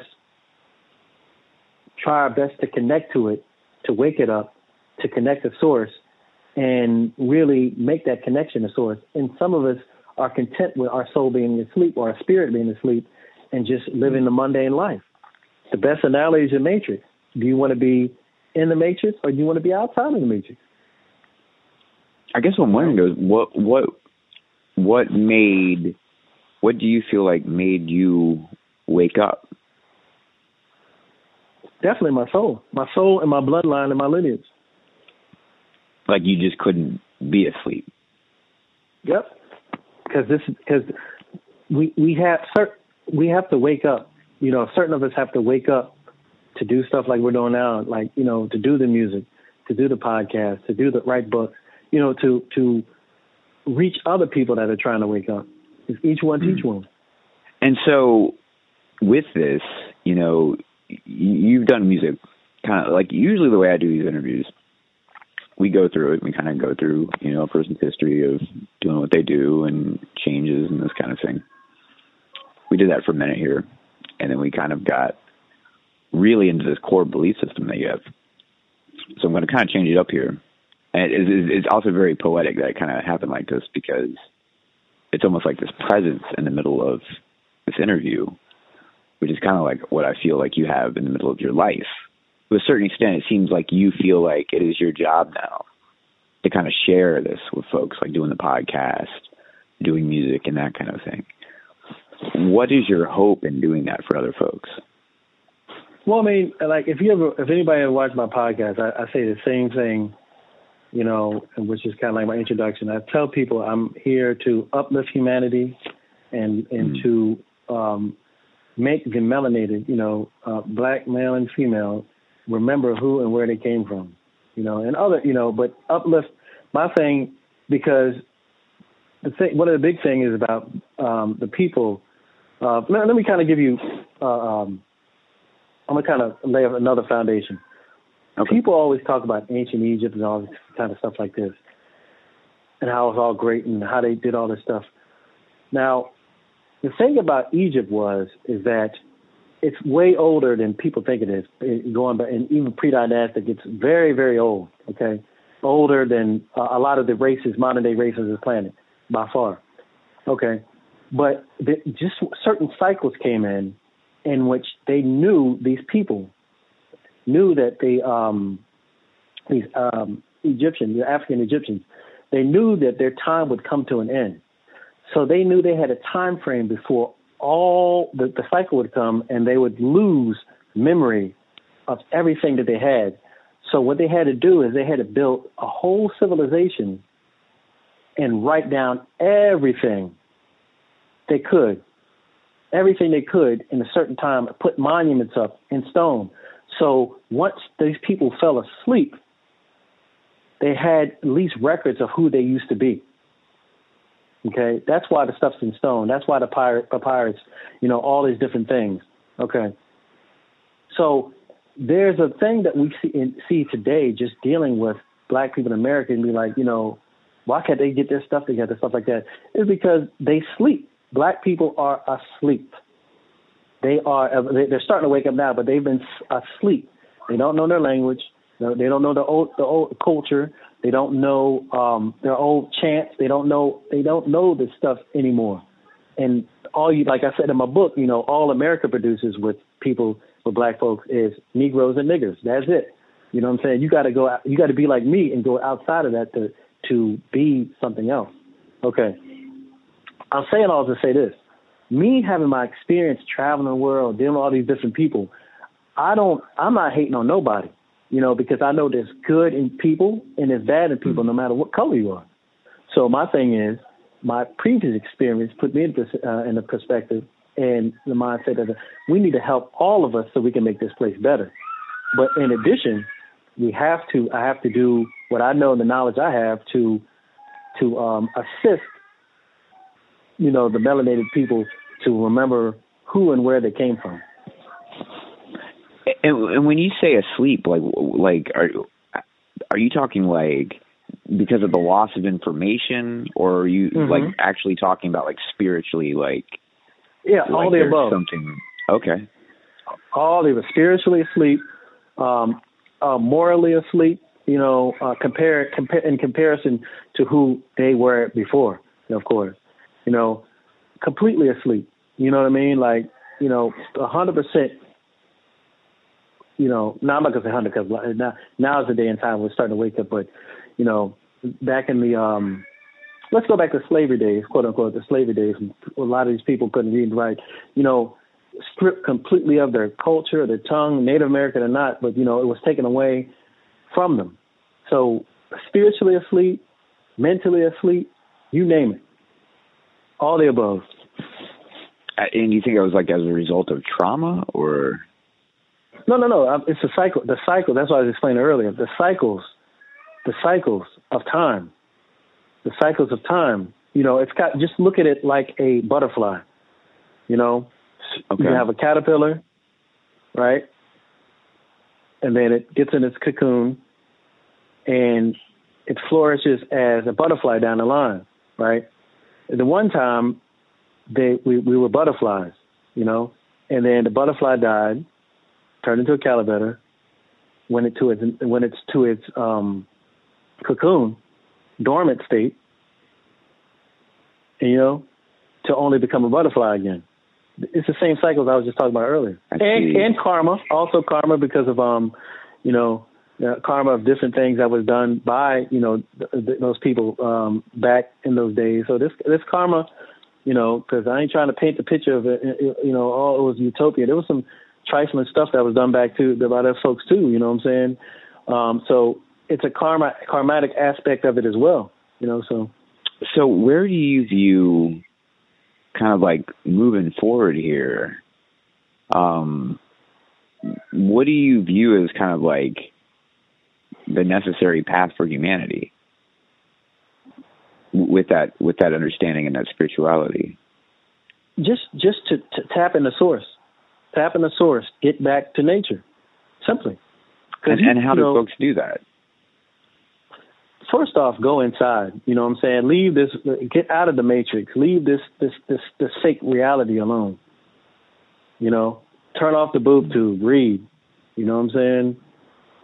try our best to connect to it, to wake it up, to connect to source, and really make that connection to source. And some of us are content with our soul being asleep or our spirit being asleep and just living the mundane life. The best analogy is the Matrix. Do you want to be in the Matrix or do you want to be outside of the Matrix? I guess what I'm wondering is what do you feel like made you wake up? Definitely my soul and my bloodline and my lineage. Like you just couldn't be asleep. Yep, because we have to wake up. You know, certain of us have to wake up to do stuff like we're doing now, like, you know, to do the music, to do the podcast, to do the write books. You know, to reach other people that are trying to wake up. It's each one to each one. And so, with this, you know, you've done music kind of like usually the way I do these interviews. We go through it. We kind of go through, you know, a person's history of doing what they do and changes and this kind of thing. We did that for a minute here, and then we kind of got really into this core belief system that you have. So I'm going to kind of change it up here. And it's also very poetic that it kind of happened like this because it's almost like this presence in the middle of this interview, which is kind of like what I feel like you have in the middle of your life. To a certain extent, it seems like you feel like it is your job now to kind of share this with folks, like doing the podcast, doing music, and that kind of thing. What is your hope in doing that for other folks? Well, I mean, like if anybody ever watched my podcast, I say the same thing, you know, which is kind of like my introduction. I tell people I'm here to uplift humanity and to make the melanated, you know, black male and female remember who and where they came from, you know, and other, you know, but uplift my thing because one of the big things is about the people. Let me kind of give you, I'm going to kind of lay another foundation. Okay. People always talk about ancient Egypt and all this kind of stuff like this and how it was all great and how they did all this stuff. Now, the thing about Egypt is that it's way older than people think it is. Going back, and even pre-dynastic, it's very, very old. Okay, older than a lot of the races, modern-day races of the planet, by far. Okay, but just certain cycles came in which they knew these people knew that these Egyptians, the African Egyptians, they knew that their time would come to an end. So they knew they had a time frame before all the cycle would come and they would lose memory of everything that they had. So what they had to do is they had to build a whole civilization and write down everything they could in a certain time, put monuments up in stone. So once these people fell asleep, they had at least records of who they used to be. Okay, that's why the stuff's in stone. That's why the papyrus, you know, all these different things. Okay, so there's a thing that we see today just dealing with black people in America and be like, you know, why can't they get their stuff together, stuff like that? It's because they sleep. Black people are asleep. They are, they're starting to wake up now, but they've been asleep. They don't know their language. They don't know the old culture. They don't know their old chants. They don't know this stuff anymore. And like I said in my book, you know, all America produces with people, with black folks, is Negroes and niggers. That's it. You know what I'm saying? You got to go out, you got to be like me and go outside of that to be something else. Okay. I'm saying all to say this. Me having my experience traveling the world, dealing with all these different people, I'm not hating on nobody, you know, because I know there's good in people and there's bad in people, no matter what color you are. So my thing is, my previous experience put me in a perspective and the mindset that we need to help all of us so we can make this place better. But in addition, I have to do what I know and the knowledge I have to assist, you know, the melanated people to remember who and where they came from. And when you say asleep, like are you talking like because of the loss of information, or are you like actually talking about like spiritually, like all the above? Something. Okay. All they were spiritually asleep, morally asleep. You know, in comparison to who they were before, of course. You know, completely asleep. You know what I mean? Like, you know, 100%. You know, now I'm not gonna say 100 because now is the day and time we're starting to wake up. But you know, back in the let's go back to slavery days, quote unquote, the slavery days. A lot of these people couldn't read and write. You know, stripped completely of their culture, their tongue, Native American or not, but you know, it was taken away from them. So spiritually asleep, mentally asleep, you name it, all the above. And you think it was like as a result of trauma, or? No. It's a cycle. The cycle. That's what I was explaining earlier. The cycles of time. The cycles of time. You know, it's got. Just look at it like a butterfly. You know, you have a caterpillar, right? And then it gets in its cocoon, and it flourishes as a butterfly down the line, right? At the one time, we were butterflies, you know, and then the butterfly died, turned into a caterpillar, went to its cocoon, dormant state, and, you know, to only become a butterfly again. It's the same cycles I was just talking about earlier, and karma because of you know, karma of different things that was done by, you know, those people back in those days. So this karma, you know, because I ain't trying to paint the picture of it, you know, all it was utopia. There was some trifling stuff that was done back to by those folks too, you know what I'm saying? So it's a karmatic aspect of it as well, you know. So where do you view kind of like moving forward here? What do you view as kind of like the necessary path for humanity with that understanding and that spirituality? Just to tap into source. Tap in the source. Get back to nature. Simply. And how do folks do that? First off, go inside. You know what I'm saying? Leave this. Get out of the matrix. Leave this fake reality alone. You know, turn off the boob tube. Read. You know what I'm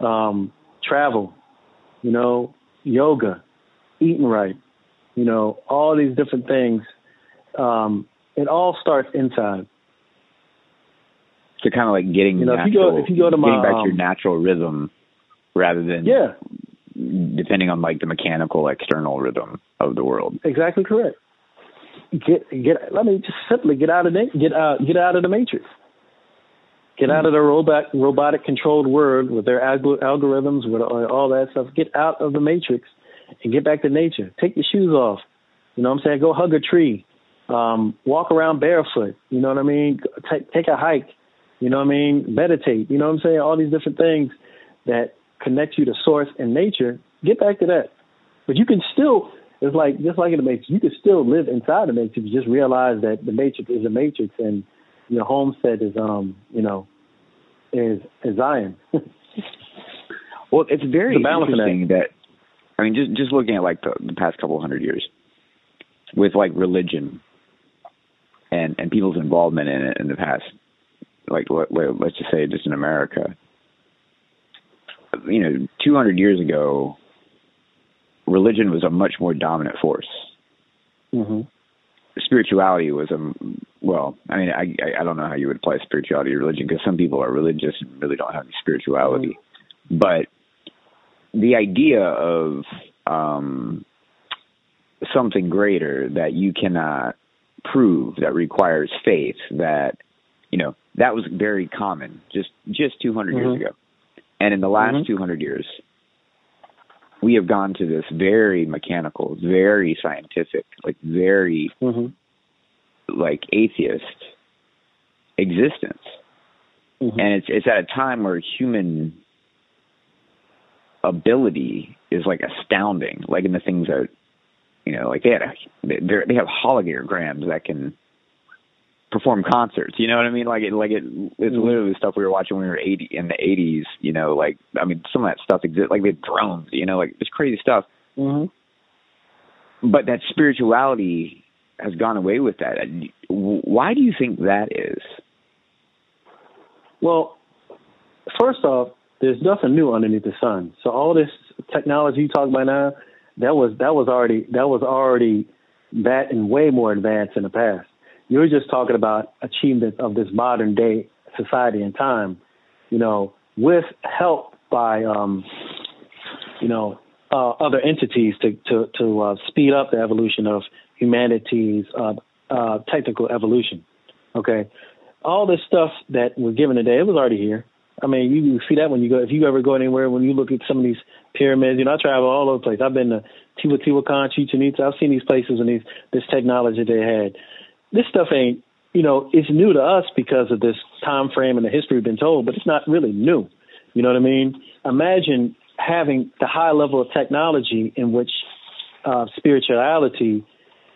saying? Travel. You know, yoga, eating right. You know, all these different things. It all starts inside. So kind of like getting, you know, natural, if you go to my, getting back to your natural rhythm rather than depending on like the mechanical external rhythm of the world. Exactly correct. Let me just simply get out of the matrix. Get out of the robotic controlled world with their algorithms, with all that stuff. Get out of the matrix and get back to nature. Take your shoes off. You know what I'm saying? Go hug a tree. Walk around barefoot. You know what I mean? Take a hike. You know what I mean? Meditate. You know what I'm saying? All these different things that connect you to source and nature. Get back to that. But you can still, it's like, just like in the matrix, you can still live inside the matrix. You just realize that the matrix is a matrix and your homestead is, you know, is Zion. Well, it's very interesting that, I mean, just looking at like the past couple hundred years with like religion and people's involvement in it in the past like let's just say just in America, you know, 200 years ago, religion was a much more dominant force. Mm-hmm. Spirituality was I don't know how you would apply spirituality to religion, because some people are religious and really don't have any spirituality. Mm-hmm. But the idea of something greater that you cannot prove, that requires faith, that, you know, that was very common just 200 mm-hmm. years ago. And in the last mm-hmm. 200 years, we have gone to this very mechanical, very scientific, like very mm-hmm. like atheist existence. Mm-hmm. And it's at a time where human ability is like astounding, like in the things that, you know, like they have holograms that can perform concerts. You know what I mean? It's literally stuff we were watching when we were in the 80s, you know, like, I mean, some of that stuff exists, like they drones, you know, like it's crazy stuff. Mm-hmm. But that spirituality has gone away with that. Why do you think that is? Well, first off, there's nothing new underneath the sun. So all this technology you talk about now, that was already that and way more advanced in the past. You're just talking about achievements of this modern day society and time, you know, with help by, other entities to speed up the evolution of humanity's technical evolution. Okay. All this stuff that we're given today, it was already here. I mean, you see that when you go, if you ever go anywhere, when you look at some of these pyramids, you know, I travel all over the place. I've been to Teotihuacan, Chichen Itza. I've seen these places and this technology they had. This stuff ain't, you know, it's new to us because of this time frame and the history we've been told, but it's not really new. You know what I mean? Imagine having the high level of technology in which spirituality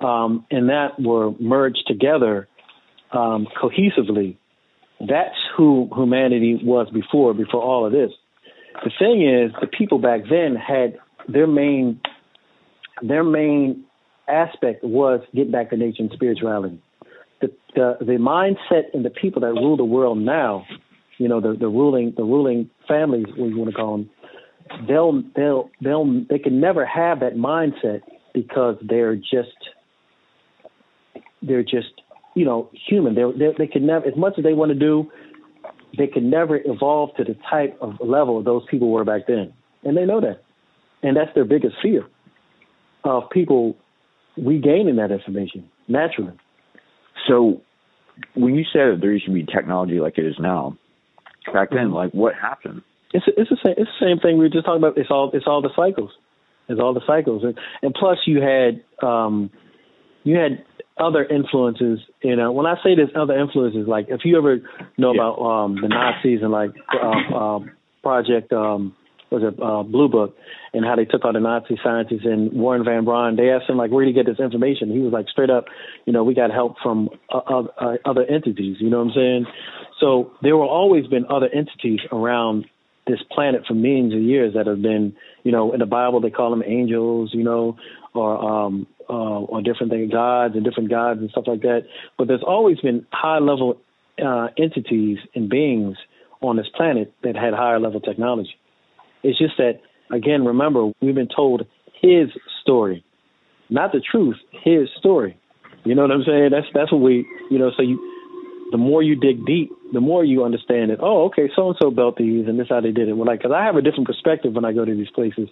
and that were merged together cohesively. That's who humanity was before all of this. The thing is, the people back then had their main aspect was get back to nature and spirituality. The mindset and the people that rule the world now, you know, the ruling families, what you want to call them, they can never have that mindset because they're just you know, human. They can never, as much as they want to do, they can never evolve to the type of level those people were back then, and they know that, and that's their biggest fear of people regaining that information naturally. So when you said that there used to be technology like it is now, back then, like what happened? It's the same thing we were just talking about. It's all the cycles. It's all the cycles. And plus you had other influences. You know, when I say there's other influences, like if you ever know about the Nazis and like Project Blue Book, and how they took all the Nazi scientists and Warren Van Braun. They asked him, like, where do you get this information? He was like, straight up, you know, we got help from other entities, you know what I'm saying? So there were always been other entities around this planet for millions of years that have been, you know, in the Bible, they call them angels, you know, or different things, gods and stuff like that. But there's always been high level entities and beings on this planet that had higher level technology. It's just that, again, remember, we've been told his story, not the truth, his story. You know what I'm saying? That's what we, you know, so the more you dig deep, the more you understand it. Oh, okay, so-and-so built these, and this is how they did it. Well, like, because I have a different perspective when I go to these places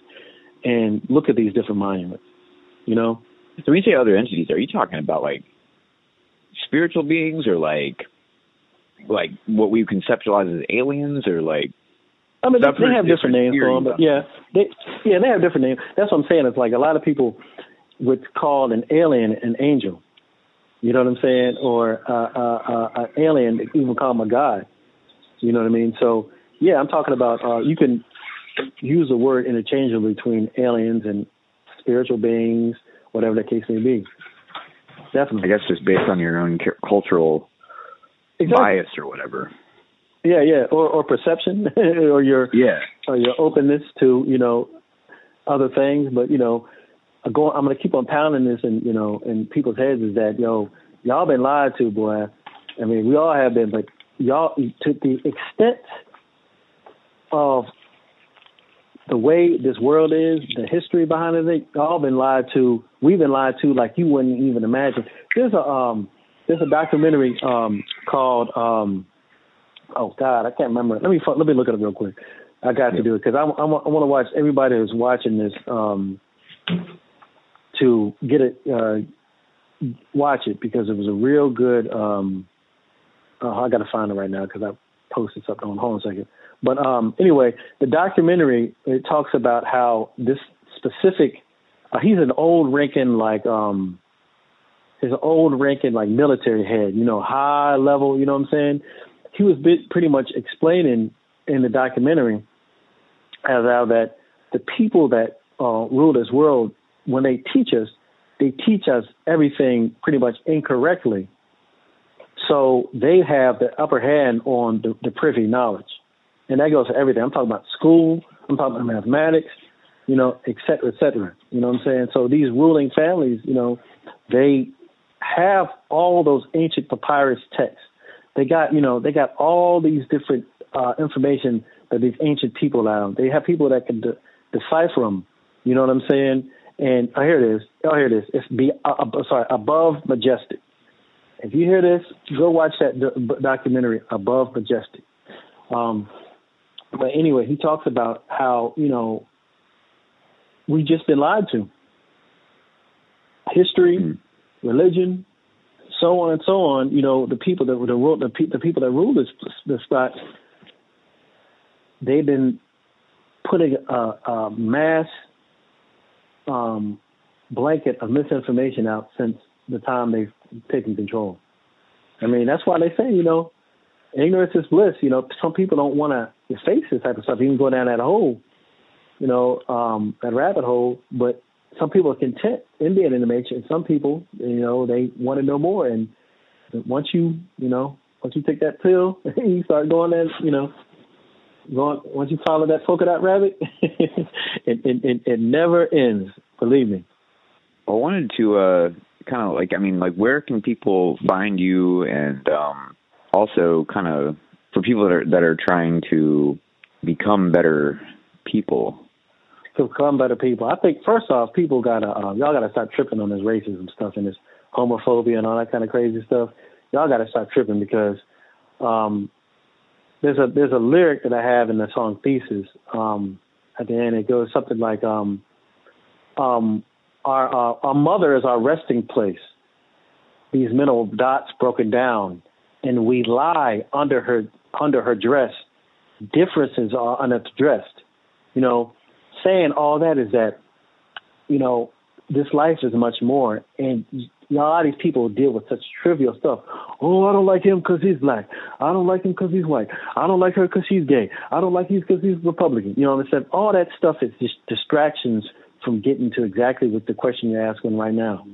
and look at these different monuments, you know? So when you say other entities, are you talking about, like, spiritual beings or, like what we conceptualize as aliens or, like, I mean, they have different names for them, but they have different names. That's what I'm saying. It's like a lot of people would call an alien an angel. You know what I'm saying? Or an alien, they even call them a god. You know what I mean? So, yeah, I'm talking about you can use the word interchangeably between aliens and spiritual beings, whatever the case may be. Definitely. I guess just based on your own cultural bias or whatever. Yeah, or perception, or your openness to, you know, other things. But you know, I'm going to keep on pounding this, and you know, in people's heads is that y'all been lied to, boy. I mean, we all have been, but y'all, to the extent of the way this world is, the history behind it, y'all been lied to. We've been lied to like you wouldn't even imagine. There's a documentary called oh God, I can't remember. Let me look it up real quick. I got to do it because I want to watch everybody who's watching this to get it, watch it, because it was a real good. I got to find it right now because I posted something on. Hold on a second. But anyway, the documentary, it talks about how this specific, he's an old ranking, like, he's an old ranking, like, military head, you know, high level, you know what I'm saying? He was pretty much explaining in the documentary as how that the people that rule this world, when they teach us everything pretty much incorrectly. So they have the upper hand on the privy knowledge. And that goes for everything. I'm talking about school. I'm talking about mathematics, you know, et cetera, et cetera. You know what I'm saying? So these ruling families, you know, they have all those ancient papyrus texts. They got all these different information that these ancient people have. They have people that can decipher them. You know what I'm saying? And oh, here it is. Oh, here it is. It's Above Majestic. If you hear this, go watch that documentary, Above Majestic. But anyway, he talks about how, you know, we've just been lied to. History, religion, so on and so on. You know, the people that rule this spot, they've been putting a mass blanket of misinformation out since the time they've taken control. I mean, that's why they say, you know, ignorance is bliss. You know, some people don't want to face this type of stuff. You can go down that hole, you know, that rabbit hole. But some people are content in being in the matrix, and some people, you know, they want to know more. And once you take that pill, you start going there, you know, once you follow that polka dot rabbit, it never ends. Believe me. I wanted to kind of where can people find you, and also kind of for people that are trying to become better people. I think first off, people gotta y'all gotta stop tripping on this racism stuff and this homophobia and all that kind of crazy stuff. Y'all gotta stop tripping, because there's a lyric that I have in the song Thesis. At the end, it goes something like our mother is our resting place. These mental dots broken down, and we lie under her dress. Differences are unaddressed. You know, saying all that is that, you know, this life is much more. And a lot of these people deal with such trivial stuff. Oh, I don't like him because he's black. I don't like him because he's white. I don't like her because she's gay. I don't like him because he's Republican. You know what I'm saying? All that stuff is just distractions from getting to exactly what the question you're asking right now.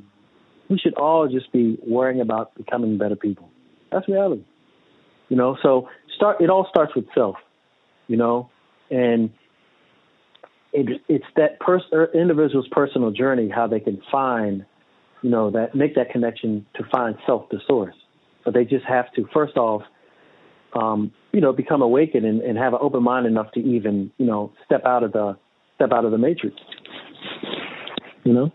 We should all just be worrying about becoming better people. That's reality. You know, so it all starts with self, you know, and it's that individual's personal journey, how they can find, you know, that make that connection to find self, the source. But they just have to, first off, you know, become awakened and have an open mind enough to even, you know, step out of the matrix. You know,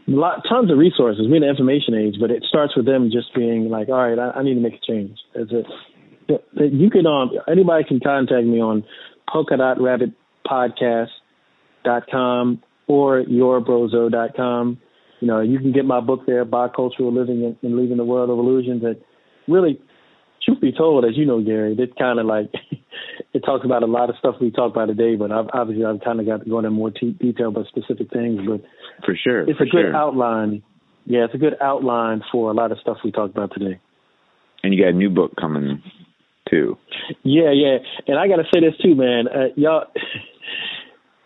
tons of resources. We're in the information age, but it starts with them just being like, all right, I need to make a change. That's it. You can, anybody can contact me on polkadotrabbitpodcast.com or yourbrozo.com. You know, you can get my book there, Bicultural Living and Leaving the World of Illusions. That really, truth be told, as you know, Gary, it kind of like it talks about a lot of stuff we talk about today, but I've kind of got to go into more detail about specific things. But for sure, it's a good outline. Yeah, it's a good outline for a lot of stuff we talked about today. And you got a new book coming too. Yeah, and I got to say this too, man. Y'all,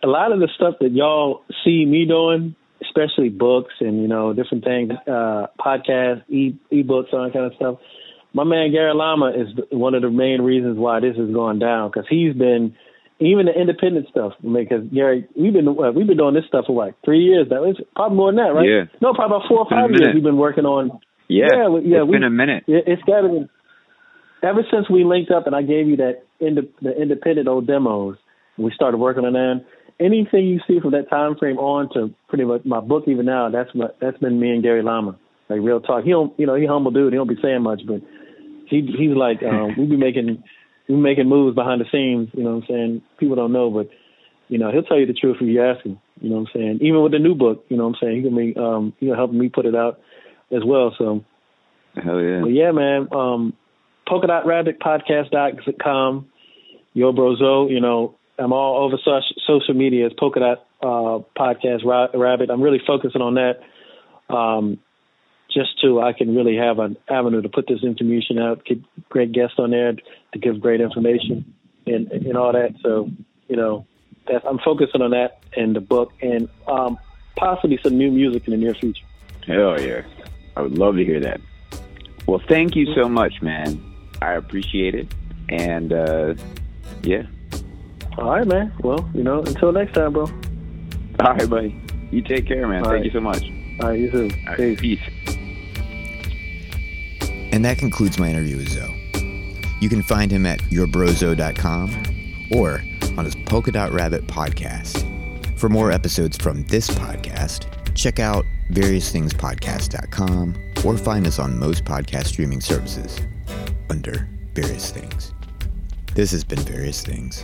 a lot of the stuff that y'all see me doing, especially books and, you know, different things, podcasts, e-books, all that kind of stuff. My man Gary Llama is one of the main reasons why this has gone down, because he's been, even the independent stuff, because Gary, we've been doing this stuff for like 3 years now. It's probably more than that, right? Yeah. No, probably about 4 or 5 years we've been working on. Yeah, it's been a minute. It's got to be. ever since we linked up and I gave you that the independent old demos, we started working on that. Anything you see from that time frame on to pretty much my book even now, that's been me and Gary Llama. Like real talk. He don't, he humble dude. He don't be saying much, but he's like we be making moves behind the scenes. You know what I'm saying? People don't know, but he'll tell you the truth if you ask him. You know what I'm saying? Even with the new book, you know what I'm saying? He'll help me put it out as well. So hell yeah. But yeah, man. Polka Dot Rabbit podcast.com, Yo Brozo. I'm all over social media as Polka Dot Podcast Rabbit. I'm really focusing on that just so I can really have an avenue to put this information out, get great guests on there to give great information and all that. So, I'm focusing on that and the book and possibly some new music in the near future. Hell yeah. I would love to hear that. Well, thank you so much, man. I appreciate it. And, yeah. All right, man. Well, until next time, bro. All right, buddy. You take care, man. Thank you so much. All right, you too. All right, peace. And that concludes my interview with Zoe. You can find him at yourbrozo.com or on his Polka Dot Rabbit podcast. For more episodes from this podcast, check out VariousThingsPodcast.com or find us on most podcast streaming services under Various Things. This has been Various Things.